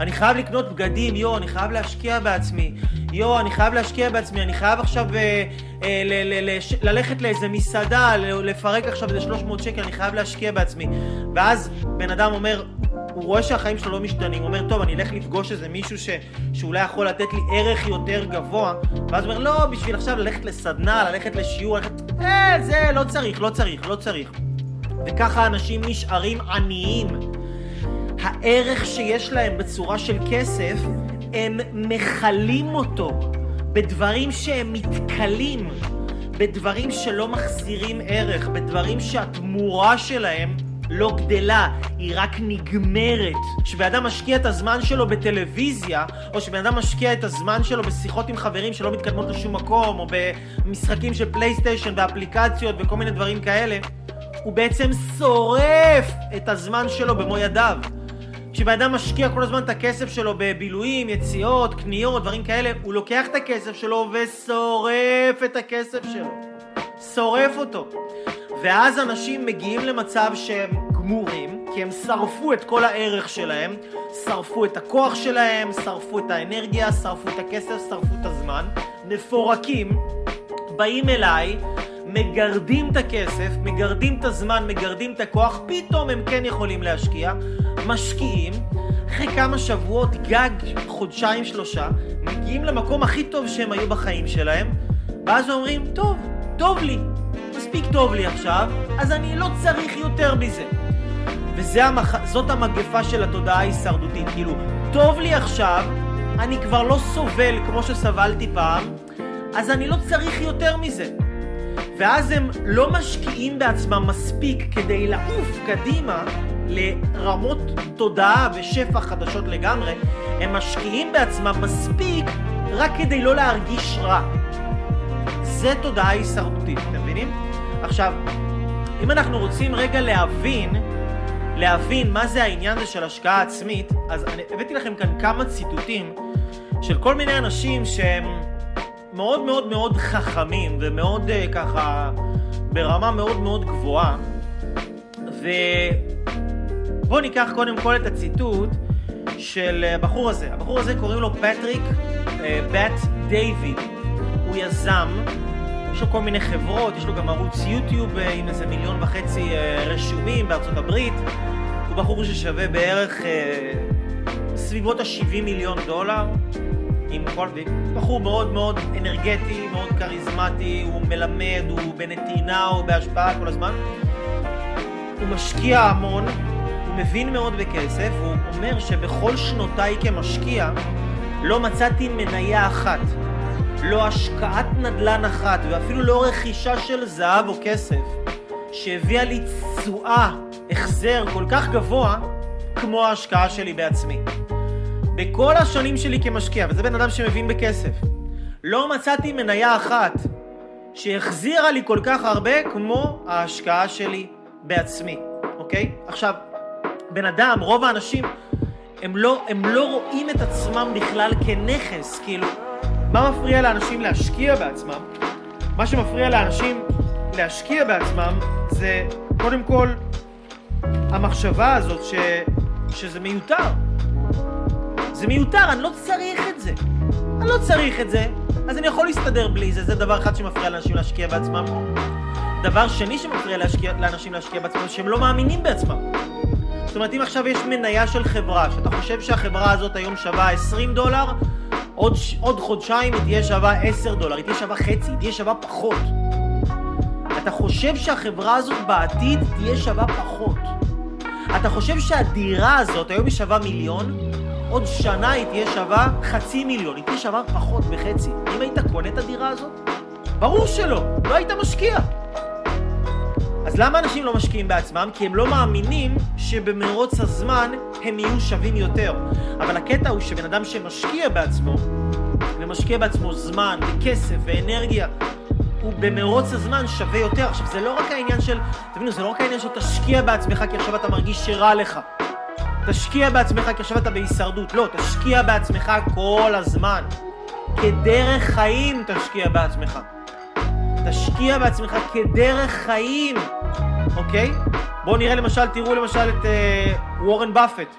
אני חייב לקנות בגדים, יו, אני חייב להשקיע בעצמי, יו, אני חייב להשקיע בעצמי, אני חייב עכשיו ללכת לאיזה מסעדה, לפרק עכשיו איזה 300 שקל, אני חייב להשקיע בעצמי. ואז בן אדם אומר, הוא רואה שהחיים שלו לא משתנים, הוא אומר, טוב, אני אלך לפגוש איזה מישהו שאולי יכול לתת לי ערך יותר גבוה, ואז הוא אומר, לא, בשביל עכשיו ללכת לסדנה, ללכת לשיעור, זה לא צריך. וככה אנשים נשארים עניים. הערך שיש להם בצורה של כסף, הם מחלים אותו בדברים שהם מתקלים, בדברים שלא מחזירים ערך, בדברים שהתמורה שלהם לא גדלה, היא רק נגמרת. כשבאדם משקיע את הזמן שלו בטלוויזיה, או שבאדם משקיע את הזמן שלו בשיחות עם חברים שלא מתקדמות לשום מקום, או במשחקים של פלייסטיישן ואפליקציות וכל מיני דברים כאלה, הוא בעצם שורף את הזמן שלו במו ידיו. כשבאדם משקיע כל הזמן את הכסף שלו בבילויים, יציאות, קניות, דברים כאלה, הוא לוקח את הכסף שלו ושורף את הכסף שלו. שורף אותו. ואז אנשים מגיעים למצב שהם גמורים, כי הם שרפו את כל הערך שלהם, שרפו את הכוח שלהם, שרפו את האנרגיה, שרפו את הכסף, שרפו את הזמן, מפורקים, באים אליי, מגרדים את הכסף, מגרדים את הזמן, מגרדים את הכוח, פתאום הם כן יכולים להשקיע, משקיעים, אחרי כמה שבועות, גג, חודשיים, שלושה, מגיעים למקום הכי טוב שהם היו בחיים שלהם, ואז אומרים, טוב לי, מספיק טוב לי עכשיו, אז אני לא צריך יותר מזה. וזאת המגפה של התודעה ההישרדותית, כאילו, טוב לי עכשיו, אני כבר לא סובל כמו שסבלתי פעם, אז אני לא צריך יותר מזה. ואז הם לא משקיעים בעצמם מספיק כדי לעוף קדימה לרמות תודעה ושפע חדשות לגמרי, הם משקיעים בעצמם מספיק רק כדי לא להרגיש רע. זה תודעה הישרדותית, אתם מבינים? עכשיו, אם אנחנו רוצים רגע להבין מה זה העניין הזה של השקעה עצמית, אז אני הבאתי לכם כאן כמה ציטוטים של כל מיני אנשים שהם מאוד מאוד מאוד חכמים ומאוד ככה ברמה מאוד מאוד גבוהה. ובואו ניקח קודם כל את הציטוט של הבחור הזה. הבחור הזה קוראים לו פטריק בט דיוויד. הוא יזם, יש לו כל מיני חברות, יש לו גם ערוץ יוטיוב עם איזה 1.5 מיליון רשומים בארצות הברית. הוא בחור ששווה בערך סביבות $70 מיליון. עם כל בחור מאוד מאוד אנרגטי, מאוד קריזמטי, הוא מלמד, הוא בנתינה, הוא בהשפעה כל הזמן. הוא משקיע המון, הוא מבין מאוד בכסף, הוא אומר שבכל שנותיי כמשקיע לא מצאתי מניה אחת, לא השקעת נדלן אחת ואפילו לא רכישה של זהב או כסף שהביאה לי תשואה, החזר כל כך גבוה כמו ההשקעה שלי בעצמי. בכל השנים שלי כמשקיע, וזה בן אדם שמבין בכסף, לא מצאתי מניה אחת שהחזירה לי כל כך הרבה כמו ההשקעה שלי בעצמי, אוקיי? עכשיו, בן אדם, רוב האנשים, הם לא רואים את עצמם בכלל כנכס, כאילו, מה מפריע לאנשים להשקיע בעצמם? מה שמפריע לאנשים להשקיע בעצמם זה, קודם כל, המחשבה הזאת שזה מיותר. זה מיותר, אני לא צריך את זה. אני לא צריך את זה, אז אני יכול להסתדר בלי זה. זה דבר אחד שמפריע לאנשים להשקיע בעצמם. דבר שני שמפריע לאנשים להשקיע בעצמם, שהם לא מאמינים בעצמם. זאת אומרת, אם עכשיו יש מניה של חברה, שאתה חושב שהחברה הזאת היום שווה $20, עוד חודשיים היא תהיה שווה $10, היא תהיה שווה חצי, היא תהיה שווה פחות. אתה חושב שהחברה הזאת בעתיד תהיה שווה פחות. אתה חושב שהדירה הזאת היום היא שווה $1 מיליון, עוד שנה היא תהיה שווה $0.5 מיליון, היא תהיה שווה פחות בחצי. אם היית קונה את הדירה הזאת? ברור שלא, לא היית משקיע. אז למה אנשים לא משקיעים בעצמם? כי הם לא מאמינים שבמרוץ הזמן הם יהיו שווים יותר. אבל הקטע הוא שבן אדם שמשקיע בעצמו, ומשקיע בעצמו זמן, וכסף, ואנרגיה, הוא במרוץ הזמן שווה יותר. עכשיו, זה לא רק העניין של, תבינו, זה לא רק העניין של תשקיע בעצמך, כי עכשיו אתה מרגיש שרע לך. תשקיע בעצמך כי עכשיו אתה בהישרדות. לא, תשקיע בעצמך כל הזמן. כדרך חיים תשקיע בעצמך. תשקיע בעצמך כדרך חיים. אוקיי? בואו נראה למשל, תראו למשל את וורן באפט.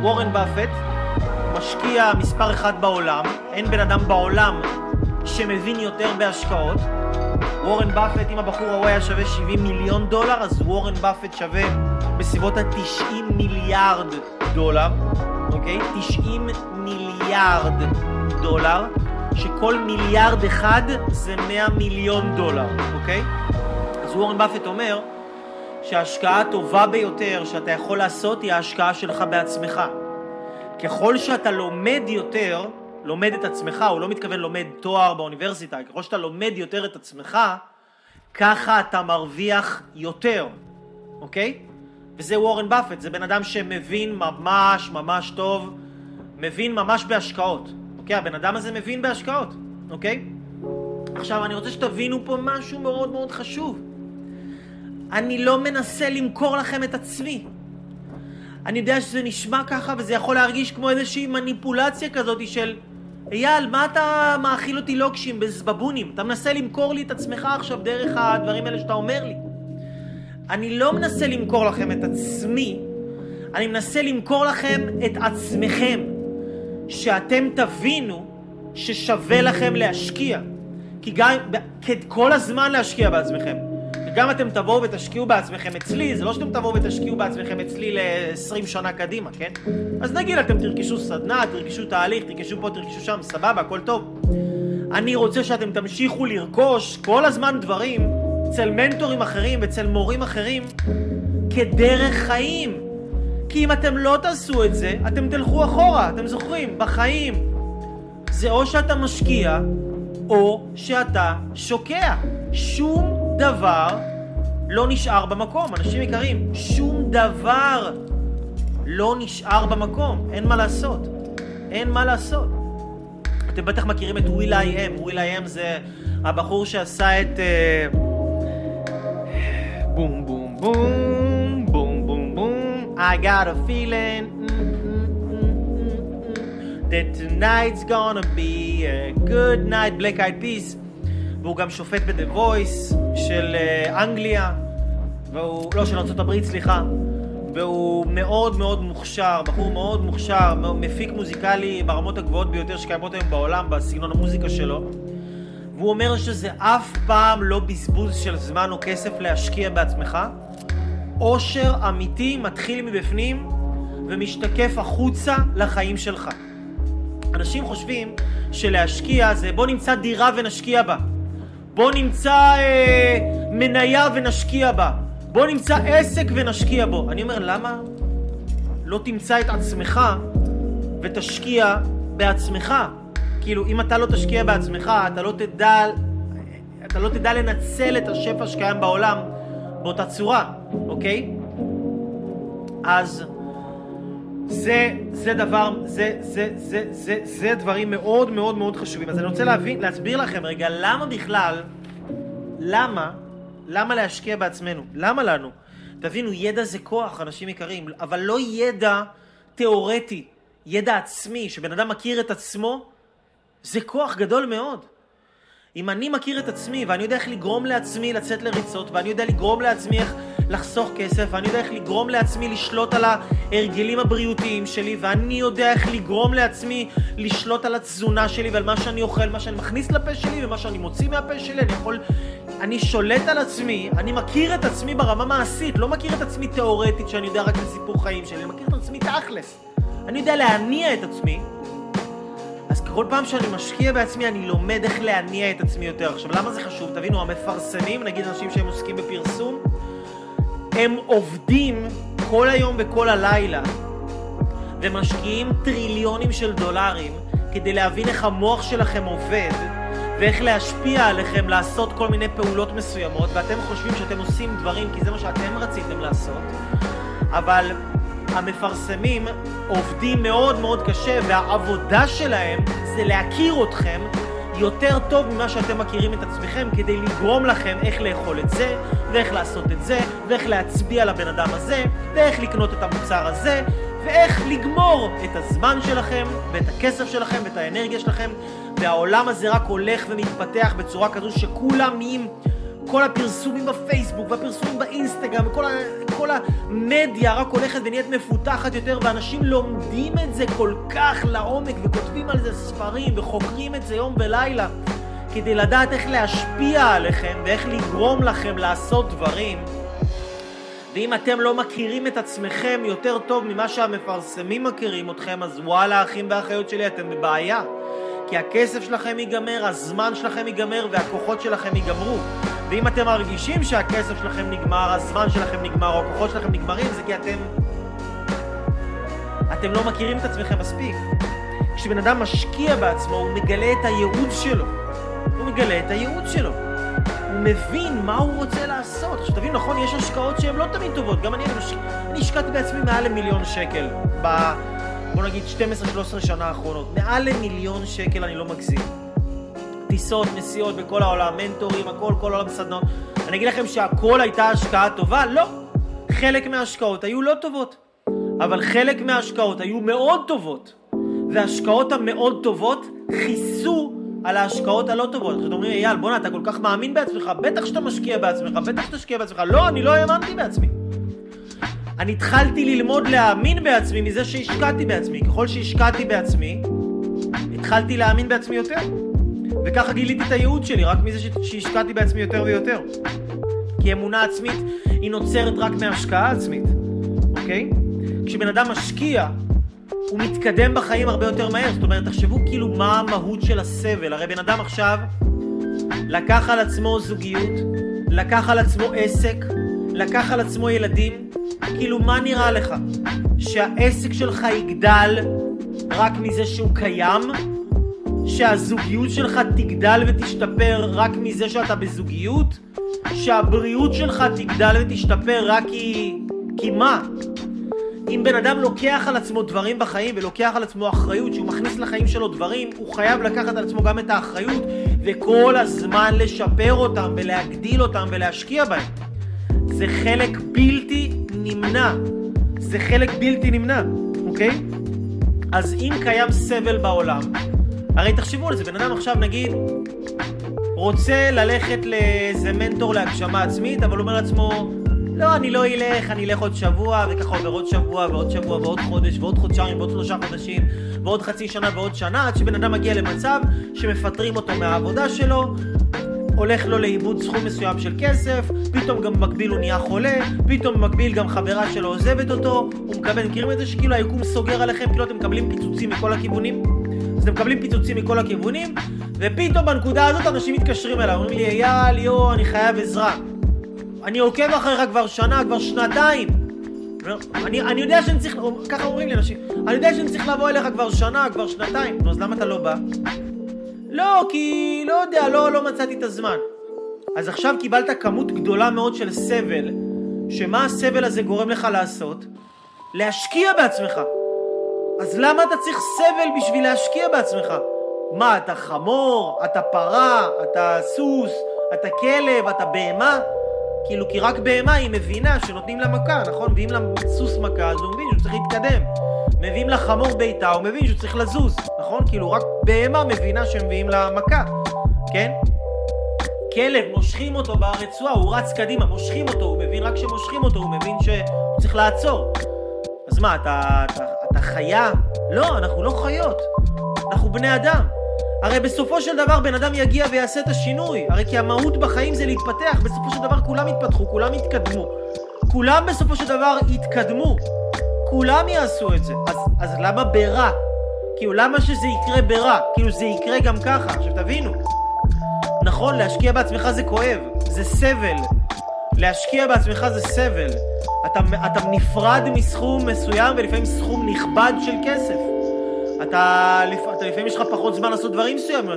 וורן באפט משקיע מספר אחד בעולם. אין בן אדם בעולם שמבין יותר בהשקעות. וורן באפט, אם הבחור ההוא היה שווה $70 מיליון, אז וורן באפט שווה בסביבות $90 מיליארד, אוקיי? $90 מיליארד, שכל מיליארד אחד זה $100 מיליון, אוקיי? אז וורן באפט אומר שההשקעה הטובה ביותר שאתה יכול לעשות היא ההשקעה שלך בעצמך. ככל שאתה לומד יותר, לומד את עצמך, הוא לא מתכוון לומד תואר באוניברסיטה, ככל שאתה לומד יותר את עצמך, ככה אתה מרוויח יותר, אוקיי? וזה וורן באפט, זה בן אדם שמבין ממש ממש טוב, מבין ממש בהשקעות, אוקיי? הבן אדם הזה מבין בהשקעות, אוקיי? עכשיו אני רוצה שתבינו פה משהו מאוד מאוד חשוב. אני לא מנסה למכור לכם את עצמי. אני יודע שזה נשמע ככה וזה יכול להרגיש כמו איזושהי מניפולציה כזאת של אייל, מה אתה מאכיל אותי לוקשים בזבבונים? אתה מנסה למכור לי את עצמך עכשיו דרך הדברים האלה שאתה אומר לי. אני לא מנסה למכור לכם את עצמי, אני מנסה למכור לכם את עצמכם, שאתם תבינו ששווה לכם להשקיע, כי גם כל הזמן להשקיע בעצמכם. גם אתם תבואו ותשקיעו בעצמכם אצלי, זה לא שאתם תבואו ותשקיעו בעצמכם אצלי ל-20 שנה קדימה, כן? אז נגיד, אתם תרכשו סדנה, תרכשו תהליך, תרכשו פה, תרכשו שם, סבבה, הכל טוב. אני רוצה שאתם תמשיכו לרכוש כל הזמן דברים אצל מנטורים אחרים ואצל מורים אחרים כדרך חיים. כי אם אתם לא תעשו את זה, אתם תלכו אחורה, אתם זוכרים, בחיים. זה או שאתה משקיע או שאתה שוקע. שום דבר לא נשאר במקום, אנשים יקרים, שום דבר לא נשאר במקום, אין מה לעשות, אין מה לעשות. אתם בטח מכירים את Will.I.Am, Will.I.Am זה הבחור שעשה את בום בום בום בום בום בום I got a feeling that tonight's gonna be a good night, Black Eyed Peas, והוא גם שופט ב-The Voice של אנגליה, והוא, לא, של ארצות הברית, סליחה, והוא מאוד מאוד מוכשר, בחור מאוד מוכשר, מפיק מוזיקלי ברמות הגבוהות ביותר שקיימות היום בעולם בסגנון המוזיקה שלו, והוא אומר שזה אף פעם לא בזבוז של זמן או כסף להשקיע בעצמך. עושר אמיתי מתחיל מבפנים ומשתקף החוצה לחיים שלך. אנשים חושבים שלהשקיע זה בוא נמצא דירה ונשקיע בה, בוא נמצא מניה ונשקיע בה, בוא נמצא עסק ונשקיע בו. אני אומר, למה לא תמצא את עצמך ותשקיע בעצמך? כאילו, אם אתה לא תשקיע בעצמך, אתה לא תדע לנצל את השפע שקיים בעולם באותה צורה, אוקיי? אז זה דברים מאוד מאוד מאוד חשובים. אז אני רוצה להסביר לכם רגע למה בכלל, למה להשקיע בעצמנו? למה לנו? תבינו, ידע זה כוח, אנשים יקרים, אבל לא ידע תיאורטי, ידע עצמי, שבן אדם מכיר את עצמו, זה כוח גדול מאוד. אם אני מכיר את עצמי, ואני יודע איך לגרום לעצמי לצאת לריצות, ואני יודע לגרום לעצמי איך לחסוך כסף, ואני יודע איך לגרום לעצמי לשלוט על ההרגלים הבריאותיים שלי, ואני יודע איך לגרום לעצמי לשלוט על התזונה שלי ועל מה שאני אוכל, מה שאני מכניס לפה שלי ומה שאני מוציא מהפה שלי, אני שולט על עצמי, אני מכיר את עצמי ברמה מעשית, לא מכיר את עצמי תיאורטית שאני יודע רק לסיפור חיים שלי, אני מכיר את עצמי תכלס, אני יודע להניע את עצמי. אז כל פעם שאני משקיע בעצמי, אני לומד איך להניע את עצמי יותר. עכשיו, למה זה חשוב? תבינו, המפרסמים, נגיד אנשים שהם עוסקים בפרסום, הם עובדים כל היום וכל הלילה, ומשקיעים טריליונים של דולרים כדי להבין איך המוח שלכם עובד, ואיך להשפיע עליכם לעשות כל מיני פעולות מסוימות, ואתם חושבים שאתם עושים דברים כי זה מה שאתם רציתם לעשות, אבל המפרסמים עובדים מאוד מאוד קשה, והעבודה שלהם זה להכיר אתכם יותר טוב ממה שאתם מכירים את עצמכם, כדי לגרום לכם איך לאכול את זה, ואיך לעשות את זה, ואיך להצביע לבן אדם הזה, ואיך לקנות את המוצר הזה, ואיך לגמור את הזמן שלכם, ואת הכסף שלכם, ואת האנרגיה שלכם. והעולם הזה רק הולך ומתפתח בצורה כזו שכולם נהיים, כל הפרסומים בפייסבוק והפרסומים באינסטגרם וכל המדיה רק הולכת ונהיית מפותחת יותר, ואנשים לומדים את זה כל כך לעומק וכותבים על זה ספרים וחוקרים את זה יום ולילה כדי לדעת איך להשפיע עליכם ואיך לגרום לכם לעשות דברים. ואם אתם לא מכירים את עצמכם יותר טוב ממה שהמפרסמים מכירים אתכם, אז וואלה, אחים ואחיות שלי, אתם בבעיה, כי הכסף שלכם ייגמר, הזמן שלכם ייגמר והכוחות שלכם ייגמרו. ואם אתם מרגישים שהכסף שלכם נגמר, הזמן שלכם נגמר, או הכוחות שלכם נגמרים, זה כי אתם לא מכירים את עצמכם מספיק. כשבן אדם משקיע בעצמו, הוא מגלה את הייעוד שלו. הוא מבין מה הוא רוצה לעשות. עכשיו תבין, נכון, יש השקעות שהן לא תמיד טובות. גם אני השקעתי בעצמי מעל ל1,000,000 שקל בוא נגיד 12-13 שנה האחרונות. מעל ל1,000,000 שקל, אני לא מגזים. טיסות, נסיעות בכל העולם, מנטורים, הכל, כל העולם סדנות. אני אגיד לכם שהכל הייתה השקעה טובה? לא. חלק מההשקעות היו לא טובות, אבל חלק מההשקעות היו מאוד טובות, וההשקעות המאוד טובות חיסו על ההשקעות הלא טובות. כשאתם אומרים, אייל, בונה, אתה כל כך מאמין בעצמך, בטח שאתה משקיע בעצמך, בטח שאתה משקיע בעצמך. לא, אני לא האמנתי בעצמי. אני התחלתי ללמוד להאמין בעצמי מזה שהשקעתי בעצמי. ככל שהשקעתי בעצמי, התחלתי להאמין בעצמי יותר. וככה גיליתי את הייעוד שלי, רק מזה שהשקעתי בעצמי יותר ויותר. כי אמונה עצמית היא נוצרת רק מהשקעה עצמית. אוקיי? כשבן אדם משקיע, הוא מתקדם בחיים הרבה יותר מהר. זאת אומרת, תחשבו כאילו מה המהות של הסבל. הרי בן אדם עכשיו לקח על עצמו זוגיות, לקח על עצמו עסק, לקח על עצמו ילדים. כאילו מה נראה לך? שהעסק שלך יגדל רק מזה שהוא קיים? שהזוגיות שלך תגדל ותשתפר רק מזה שאתה בזוגיות? שהבריאות שלך תגדל ותשתפר רק כי מה? אם בן אדם לוקח על עצמו דברים בחיים ולוקח על עצמו אחריות, שהוא מכניס לחיים שלו דברים, הוא חייב לקחת על עצמו גם את האחריות וכל הזמן לשפר אותם ולהגדיל אותם ולהשקיע בהם. זה חלק בלתי נמנע. זה חלק בלתי נמנע, אוקיי? אז אם קיים סבל בעולם, הרי תחשבו על זה, בן אדם עכשיו נגיד רוצה ללכת לאיזה מנטור להגשמה עצמית, אבל אומר לעצמו, לא, אני לא אלך, אני אלך עוד שבוע, וככה עובר עוד שבוע, ועוד שבוע, ועוד חודש, ועוד חודשיים, ועוד 3 חודשים, ועוד חצי שנה, ועוד שנה, עד שבן אדם מגיע למצב שמפטרים אותו מהעבודה שלו, הולך לו לאיבוד סכום מסוים של כסף, פתאום גם במקביל הוא נהיה חולה, פתאום במקביל גם חברה שלו עוזבת אותו, הוא מקבל, מכירים את זה שכאילו היקום סוגר עליכם, כאילו אתם מקבלים פיצוצים מכל הכיוונים? אז אתם מקבלים פיצוצים מכל הכיוונים, ופתאום בנקודה הזאת אנשים מתקשרים אליי, אומרים לי, יאל, יו, אני חייב עזרה. אני עוקב אחריך כבר שנה, כבר שנתיים. אני יודע שאני צריך, ככה אומרים לי אנשים, אני יודע שאני צריך לבוא אליך כבר שנה, כבר שנתיים. אז למה אתה לא בא? לא, כי לא יודע, לא מצאתי את הזמן. אז עכשיו קיבלת כמות גדולה מאוד של סבל, שמה הסבל הזה גורם לך לעשות? להשקיע בעצמך. אז למה אתה צריך סבל בשביל להשקיע בעצמך? מה, אתה חמור, אתה פרה, אתה סוס, אתה כלב, אתה בהמה? כאילו, כי רק בהמה היא מבינה שנותנים לה מכה, נכון? מביאים לה סוס מכה, אז הוא מבין שהוא צריך להתקדם. מביאים לה חמור ביתה, הוא מבין שהוא צריך לזוז, נכון? כאילו, רק בהמה מבינה שמביאים לה מכה, כן? כלב, מושכים אותו ברצועה, הוא רץ קדימה, מושכים אותו, הוא מבין רק שמושכים אותו, הוא מבין שהוא צריך לעצור. אז מה, אתה חיה? לא, אנחנו לא חיות. אנחנו בני אדם. הרי בסופו של דבר בן אדם יגיע ויעשה את השינוי. הרי כי המהות בחיים זה להתפתח. בסופו של דבר כולם יתפתחו, כולם יתקדמו. כולם בסופו של דבר יתקדמו. כולם יעשו את זה. אז למה ברע? כאילו למה שזה יקרה ברע? כאילו זה יקרה גם ככה. עכשיו תבינו. נכון, להשקיע בעצמך זה כואב. זה סבל. להשקיע בעצמך זה סבל. אתה נפרד מסכום מסוים ולפעמים סכום נכבד של כסף. אתה לפעמים יש לך פחות זמן לעשות דברים מסוימים,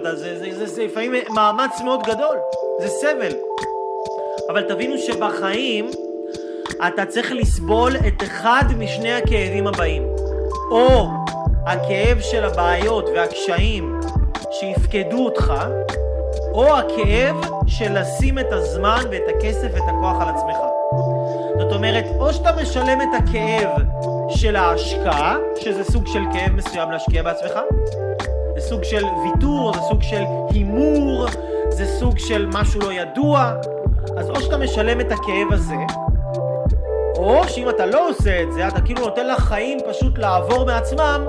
זה לפעמים מאמץ מאוד גדול, זה סבל. אבל תבינו שבחיים אתה צריך לסבול את אחד משני הכאבים הבאים. או הכאב של הבעיות והקשיים שיפקדו אותך, או הכאב של לשים את הזמן ואת הכסף ואת הכוח על עצמך. זאת אומרת, או שאתה משלם את הכאב של ההשקעה, שזה סוג של כאב מסוים להשקיע בעצמך, זה סוג של ויתור, זה סוג של הימור, זה סוג של משהו לא ידוע. אז או שאתה משלם את הכאב הזה, או שאם אתה לא עושה את זה, אתה כאילו נותן לחיים פשוט לעבור מעצמם,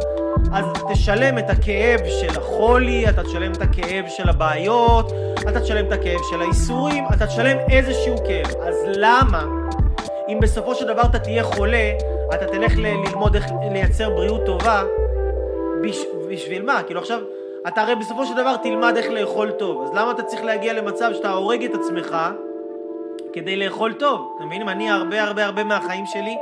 אז תשלם את הכאב של החולי, אתה תשלם את הכאב של הבעיות, אתה תשלם את הכאב של האיסורים, אתה תשלם איזשהו כאב. אז למה? אם בסופו של דבר אתה תהיה חולה, אתה תלך ללמוד איך לייצר בריאות טובה, בשביל מה? כאילו עכשיו, אתה הרי בסופו של דבר תלמד איך לאכול טוב, אז למה אתה צריך להגיע למצב שאתה הורג את עצמך כדי לאכול טוב? אתם מבינים, אני הרבה מהחיים שלי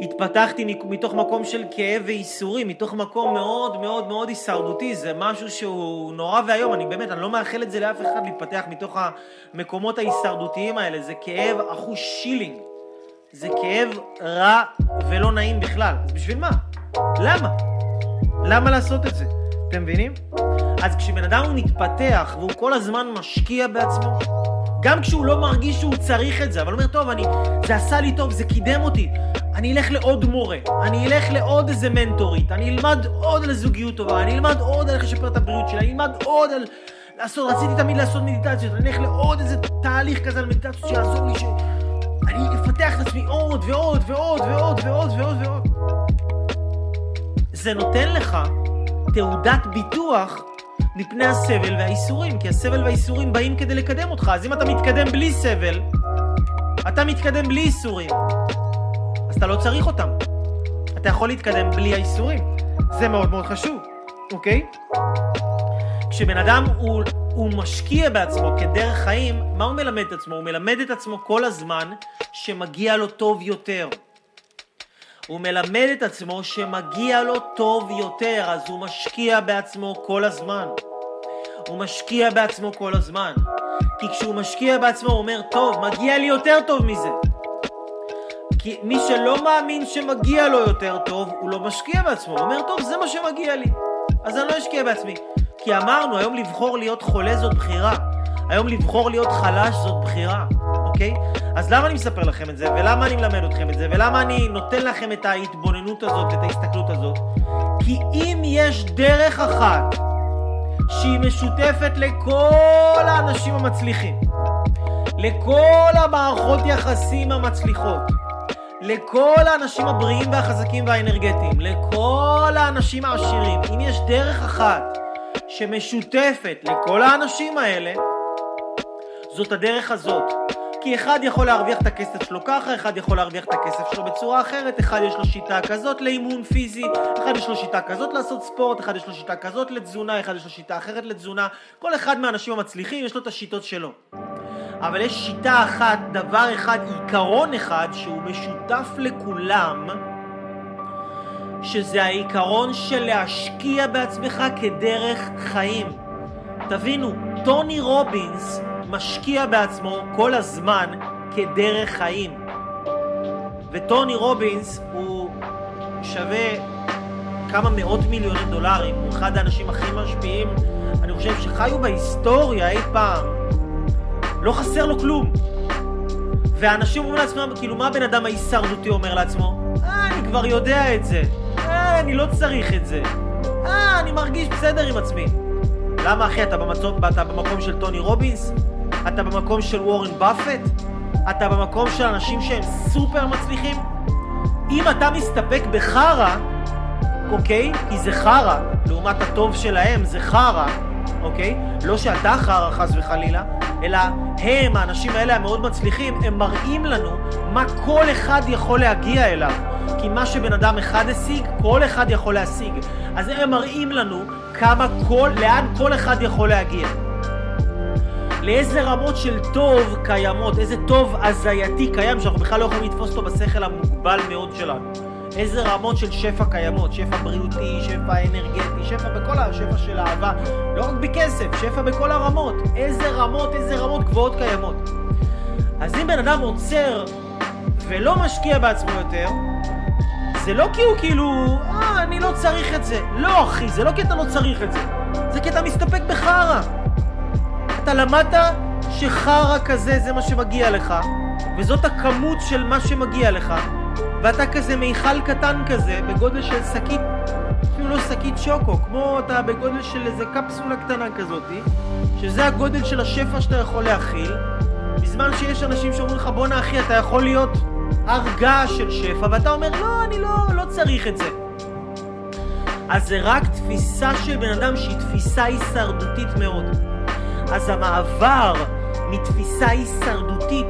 התפתחתי מתוך מקום של כאב ואיסורים, מתוך מקום מאוד מאוד מאוד הישרדותי, זה משהו שהוא נורא והיום, אני באמת, אני לא מאחל את זה לאף אחד להתפתח מתוך המקומות ההישרדותיים האלה, זה כאב אחוז שילינג, זה כאב רע ולא נעים בכלל, אז בשביל מה? למה? למה לעשות את זה? אתם מבינים? אז כשבן אדם הוא מתפתח והוא כל הזמן משקיע בעצמו, גם כשהוא לא מרגיש שהוא צריך את זה, אבל אומר, טוב, זה עשה לי טוב, זה קידם אותי, אני אלך לעוד מורה, אני אלך לעוד איזה מנטורית, אני אלמד עוד על זוגיות טובה, אני אלמד עוד על לשפר את הבריאות שלה, אני אלמד עוד על לעשות, רציתי תמיד לעשות מדיטציות, אני אלך לעוד איזה תהליך כזה על מדיטציות שיעזור לי, אני אפתח את עצמי עוד ועוד ועוד ועוד ועוד ועוד ועוד. זה נותן לך תעודת ביטוח מפני הסבל והאיסורים, כי הסבל והאיסורים באים כדי לקדם אותך. אז אם אתה מתקדם בלי סבל, אתה מתקדם בלי איסורים, אז אתה לא צריך אותם. אתה יכול להתקדם בלי האיסורים. זה מאוד מאוד חשוב, אוקיי? כשבן אדם הוא משקיע בעצמו כדרך חיים, מה הוא מלמד את עצמו? הוא מלמד את עצמו כל הזמן שמגיע לו טוב יותר. הוא מלמד את עצמו שמגיע לו טוב יותר, אז הוא משקיע בעצמו כל הזמן. הוא משקיע בעצמו כל הזמן. כי כשהוא משקיע בעצמו הוא אומר, טוב, מגיע לי יותר טוב מזה. כי מי שלא מאמין שמגיע לו יותר טוב, הוא לא משקיע בעצמו. הוא אומר, טוב, זה מה שמגיע לי, אז אני לא אשקיע בעצמי. כי אמרנו, היום לבחור להיות חולה זאת בחירה. היום לבחור להיות חלש זאת בחירה. אוקיי? אז למה אני מספר לכם את זה? ולמה אני מלמד אתכם את זה? ולמה אני נותן לכם את ההתבוננות הזאת, את ההסתכלות הזאת? כי אם יש דרך אחת שהיא משותפת לכל האנשים המצליחים, לכל המערכות יחסים המצליחות, לכל האנשים הבריאים והחזקים והאנרגטיים, לכל האנשים העשירים, אם יש דרך אחת שמשותפת לכל האנשים האלה, זאת הדרך הזאת. כי אחד יכול להרוויח את הכסף שלו ככה, אחד יכול להרוויח את הכסף שלו בצורה אחרת, אחד יש לו שיטה כזאת לאימון פיזי, אחד יש לו שיטה כזאת לעשות ספורט, אחד יש לו שיטה כזאת לתזונה, אחד יש לו שיטה אחרת לתזונה. כל אחד מהאנשים המצליחים יש לו את השיטות שלו. אבל יש שיטה אחת, דבר אחד, עיקרון אחד שהוא משותף לכולם, שזה העיקרון של להשקיע בעצמך כדרך חיים. תבינו, טוני רובינס משקיע בעצמו כל הזמן כדרך חיים. וטוני רובינס הוא שווה כמה מאות מיליוני דולרים, הוא אחד האנשים הכי משפיעים, אני חושב שחיו בהיסטוריה אי פעם. לא חסר לו כלום. ואנשים אומרים לעצמם, כאילו מה בן אדם ההישרדותי אומר לעצמו? אני כבר יודע את זה. אני לא צריך את זה. אני מרגיש בסדר עם עצמי. למה אחי, אתה במקום של טוני רובינס? אתה במקום של וורן באפט? אתה במקום של אנשים שהם סופר מצליחים? אם אתה מסתפק בחרה, אוקיי? כי זה חרה, לעומת הטוב שלהם זה חרה, אוקיי? לא שאתה חרה חס וחלילה, אלא הם, האנשים האלה המאוד מצליחים, הם מראים לנו מה כל אחד יכול להגיע אליו. כי מה שבן אדם אחד השיג, כל אחד יכול להשיג. אז הם מראים לנו לאן כל אחד יכול להגיע. לאיזה רמות של טוב קיימות, איזה טוב הזייתי קיים, שאנחנו בכלל לא יכולים לתפוס אותו בשכל המוגבל מאוד שלנו. איזה רמות של שפע קיימות, שפע בריאותי, שפע אנרגטי, שפע של אהבה, לא רק בכסף, שפע בכל הרמות. איזה רמות גבוהות קיימות. אז אם בן אדם עוצר ולא משקיע בעצמו יותר, זה לא כי הוא כאילו, אני לא צריך את זה. לא אחי, זה לא כי אתה לא צריך את זה. זה כי אתה מסתפק בחרה. אתה למדת שחרה כזה זה מה שמגיע לך, וזאת הכמות של מה שמגיע לך, ואתה כזה מיכל קטן כזה, בגודל של שקית, אפילו לא שקית שוקו, כמו אתה בגודל של איזה קפסולה קטנה כזאת, שזה הגודל של השפע שאתה יכול להכיל, בזמן שיש אנשים שאומרים לך, בוא נאחי, אתה יכול להיות הרגע של שפע, ואתה אומר, לא, אני לא צריך את זה. אז זה רק תפיסה של בן אדם שהיא תפיסה הישרדותית מאוד. אז המעבר מתפיסה הישרדותית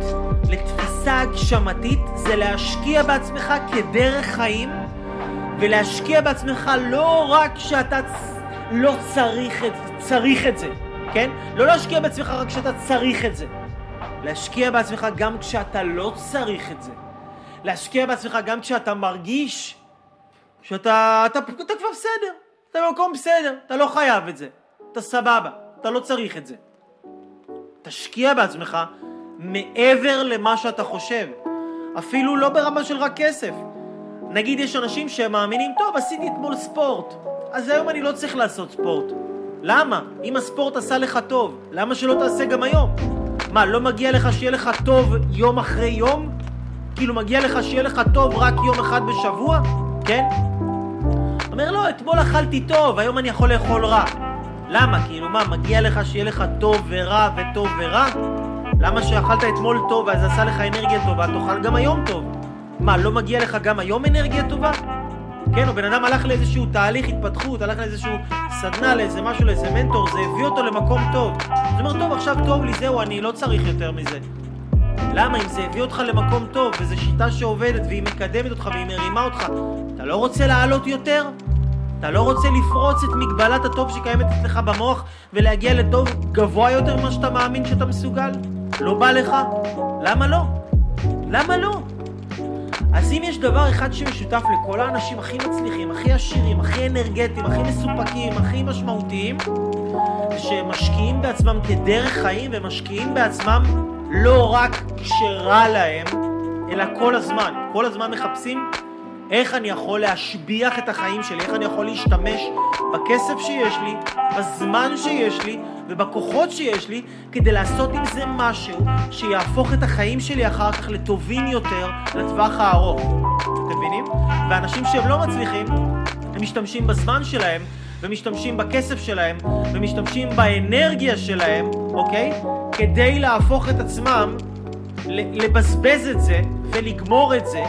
לתפיסה הגשמתית זה להשקיע בעצמך כדרך חיים, ולהשקיע בעצמך לא רק שאתה לא צריך את זה, כן? לא להשקיע בעצמך רק כשאתה צריך את זה. להשקיע בעצמך גם כשאתה לא צריך את זה. להשקיע בעצמך גם כשאתה מרגיש שאתה כבר בסדר, אתה במקום בסדר, אתה לא חייב את זה, אתה סבבה, אתה לא צריך את זה. תשקיע בעצמך מעבר למה שאתה חושב, אפילו לא ברמה של רק כסף. נגיד יש אנשים שמאמינים, טוב, עשיתי אתמול ספורט, אז היום אני לא צריך לעשות ספורט. למה? אם הספורט עשה לך טוב, למה שלא תעשה גם היום? מה, לא מגיע לך שיהיה לך טוב יום אחרי יום? כאילו מגיע לך שיהיה לך טוב רק יום אחד בשבוע? כן? אומר, לא, אתמול אכלתי טוב, היום אני יכול לאכול רע. למה? כאילו מה, מגיע לך שיהיה לך טוב ורע וטוב ורע? למה שאכלת אתמול טוב אז עשה לך אנרגיה טובה, תאכל גם היום טוב? מה, לא מגיע לך גם היום אנרגיה טובה? כן, או בן אדם הלך לאיזשהו תהליך התפתחות, הלך לאיזשהו סדנה, לאיזה משהו, לאיזה מנטור, זה הביא אותו למקום טוב. זאת אומרת, טוב, עכשיו טוב לי, זהו, אני לא צריך יותר מזה. למה? אם זה הביא אותך למקום טוב, וזו שיטה שעובדת, והיא מקדמת אותך, והיא מרימה אותך, אתה לא רוצה לעלות יותר? אתה לא רוצה לפרוץ את מגבלת הטוב שקיימת אצלך במוח, ולהגיע לטוב גבוה יותר ממה שאתה מאמין שאתה מסוגל? לא בא לך? למה לא? למה לא? אז אם יש דבר אחד שמשותף לכל האנשים הכי מצליחים, הכי עשירים, הכי אנרגטיים, הכי מסופקים, הכי משמעותיים, שמשקיעים בעצמם כדרך חיים ומשקיעים בעצמם לא רק כשרע להם, אלא כל הזמן. כל הזמן מחפשים איך אני יכול להשביח את החיים שלי, איך אני יכול להשתמש בכסף שיש לי, בזמן שיש לי ובכוחות שיש לי, כדי לעשות עם זה משהו שיהפוך את החיים שלי אחר כך לטובים יותר לטווח הארוך. אתם מבינים? ואנשים שהם לא מצליחים, הם משתמשים בזמן שלהם, ומשתמשים בכסף שלהם, ומשתמשים באנרגיה שלהם, אוקיי? כדי להפוך את עצמם, לבזבז את זה ולגמור את זה,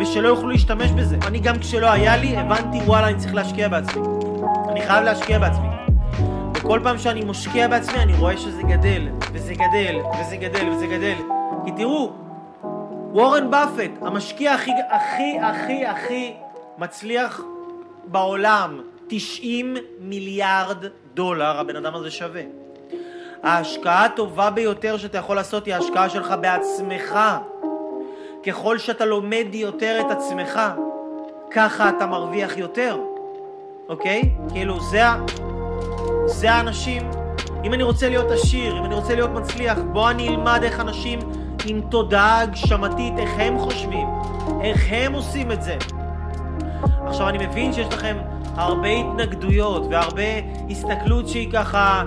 ושלא יוכלו להשתמש בזה. אני גם כשלא היה לי, הבנתי, וואלה, אני צריך להשקיע בעצמי. אני חייב להשקיע בעצמי. וכל פעם שאני משקיע בעצמי, אני רואה שזה גדל, וזה גדל, וזה גדל, וזה גדל. כי תראו, וורן באפט, המשקיע הכי, הכי, הכי, הכי מצליח בעולם, 90 מיליארד דולר, הבן אדם הזה שווה. ההשקעה הטובה ביותר שאתה יכול לעשות היא ההשקעה שלך בעצמך. ככל שאתה לומד יותר את עצמך, ככה אתה מרוויח יותר, אוקיי? כאילו זה האנשים. אם אני רוצה להיות עשיר, אם אני רוצה להיות מצליח, בוא אני אלמד איך אנשים עם תודעה הגשמתית, איך הם חושבים, איך הם עושים את זה. עכשיו אני מבין שיש לכם הרבה התנגדויות והרבה הסתכלות שהיא ככה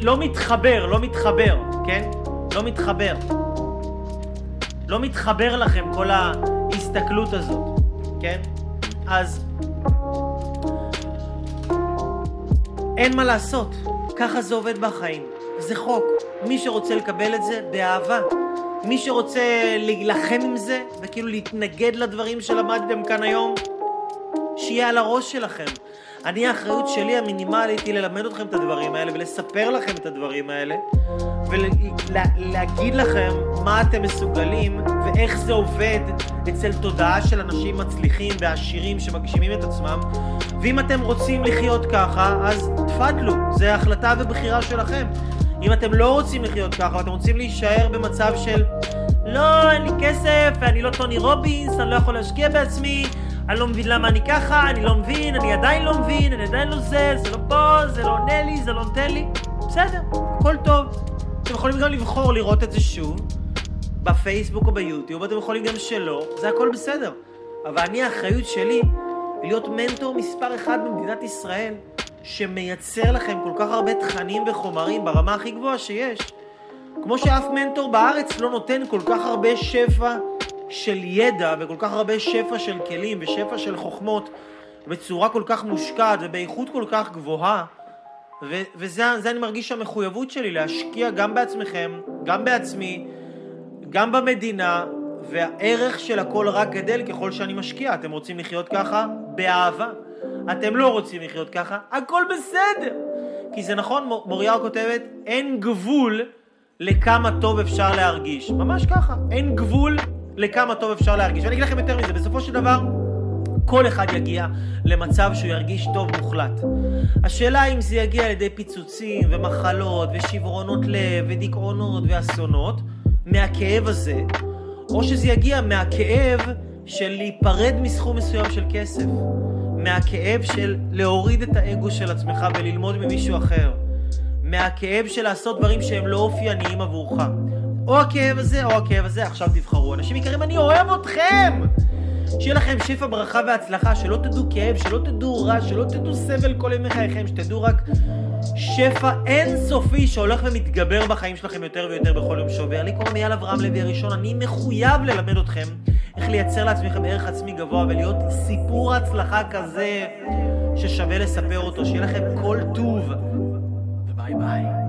לא מתחבר, כן? לא מתחבר לכם כל ההסתכלות הזאת, כן? אז אין מה לעשות, ככה זה עובד בחיים, זה חוק. מי שרוצה לקבל את זה, באהבה. מי שרוצה להילחם עם זה, וכאילו להתנגד לדברים שלמדתם כאן היום, שיהיה על הראש שלכם. אני, האחריות שלי המינימלית היא ללמד אתכם את הדברים האלה, ולספר לכם את הדברים האלה, ולהגיד לכם מה אתם מסוגלים, ואיך זה עובד אצל תודעה של אנשים מצליחים ועשירים שמגשימים את עצמם. ואם אתם רוצים לחיות ככה, אז תפדלו, זו החלטה ובחירה שלכם. אם אתם לא רוצים לחיות ככה, ואתם רוצים להישאר במצב של לא, אין לי כסף, אני לא טוני רובינס, אני לא יכול להשקיע בעצמי, אני לא מבין למה אני ככה, אני לא מבין, אני עדיין לא מבין, אני עדיין לא זה, זה לא פה, זה לא עונה לי, זה לא נותן לי. בסדר, הכל טוב. אתם יכולים גם לבחור לראות את זה שוב, בפייסבוק או ביוטיוב, אתם יכולים גם שלא, זה הכל בסדר. אבל אני, האחריות שלי, להיות מנטור מספר אחד במדינת ישראל, שמייצר לכם כל כך הרבה תכנים וחומרים ברמה הכי גבוהה שיש. כמו שאף מנטור בארץ לא נותן כל כך הרבה שפע של ידע וכל כך הרבה שפע של כלים ושפע של חוכמות בצורה כל כך מושקעת ובאיכות כל כך גבוהה, וזה אני מרגיש המחויבות שלי, להשקיע גם בעצמכם, גם בעצמי, גם במדינה, והערך של הכל רק גדל ככל שאני משקיע. אתם רוצים לחיות ככה? באהבה. אתם לא רוצים לחיות ככה? הכל בסדר. כי זה נכון, מוריה כותבת, אין גבול לכמה טוב אפשר להרגיש. ממש ככה, אין גבול לכמה טוב אפשר להרגיש. ואני אגיד לכם יותר מזה, בסופו של דבר, כל אחד יגיע למצב שהוא ירגיש טוב מוחלט. השאלה אם זה יגיע על ידי פיצוצים ומחלות ושברונות לב ודיכאונות ואסונות מהכאב הזה, או שזה יגיע מהכאב של להיפרד מסכום מסוים של כסף, מהכאב של להוריד את האגו של עצמך וללמוד ממישהו אחר, מהכאב של לעשות דברים שהם לא אופייניים עבורך. או הכאב הזה, או הכאב הזה, עכשיו תבחרו. אנשים יקרים, אני אוהב אתכם! שיהיה לכם שפע, ברכה והצלחה, שלא תדעו כאב, שלא תדעו רע, שלא תדעו סבל כל ימי חייכם, שתדעו רק שפע אינסופי שהולך ומתגבר בחיים שלכם יותר ויותר בכל יום שעובר. לי קוראים יאל אברהם לוי הראשון, אני מחויב ללמד אתכם איך לייצר לעצמכם ערך עצמי גבוה ולהיות סיפור הצלחה כזה ששווה לספר אותו. שיהיה לכם כל טוב וביי ביי.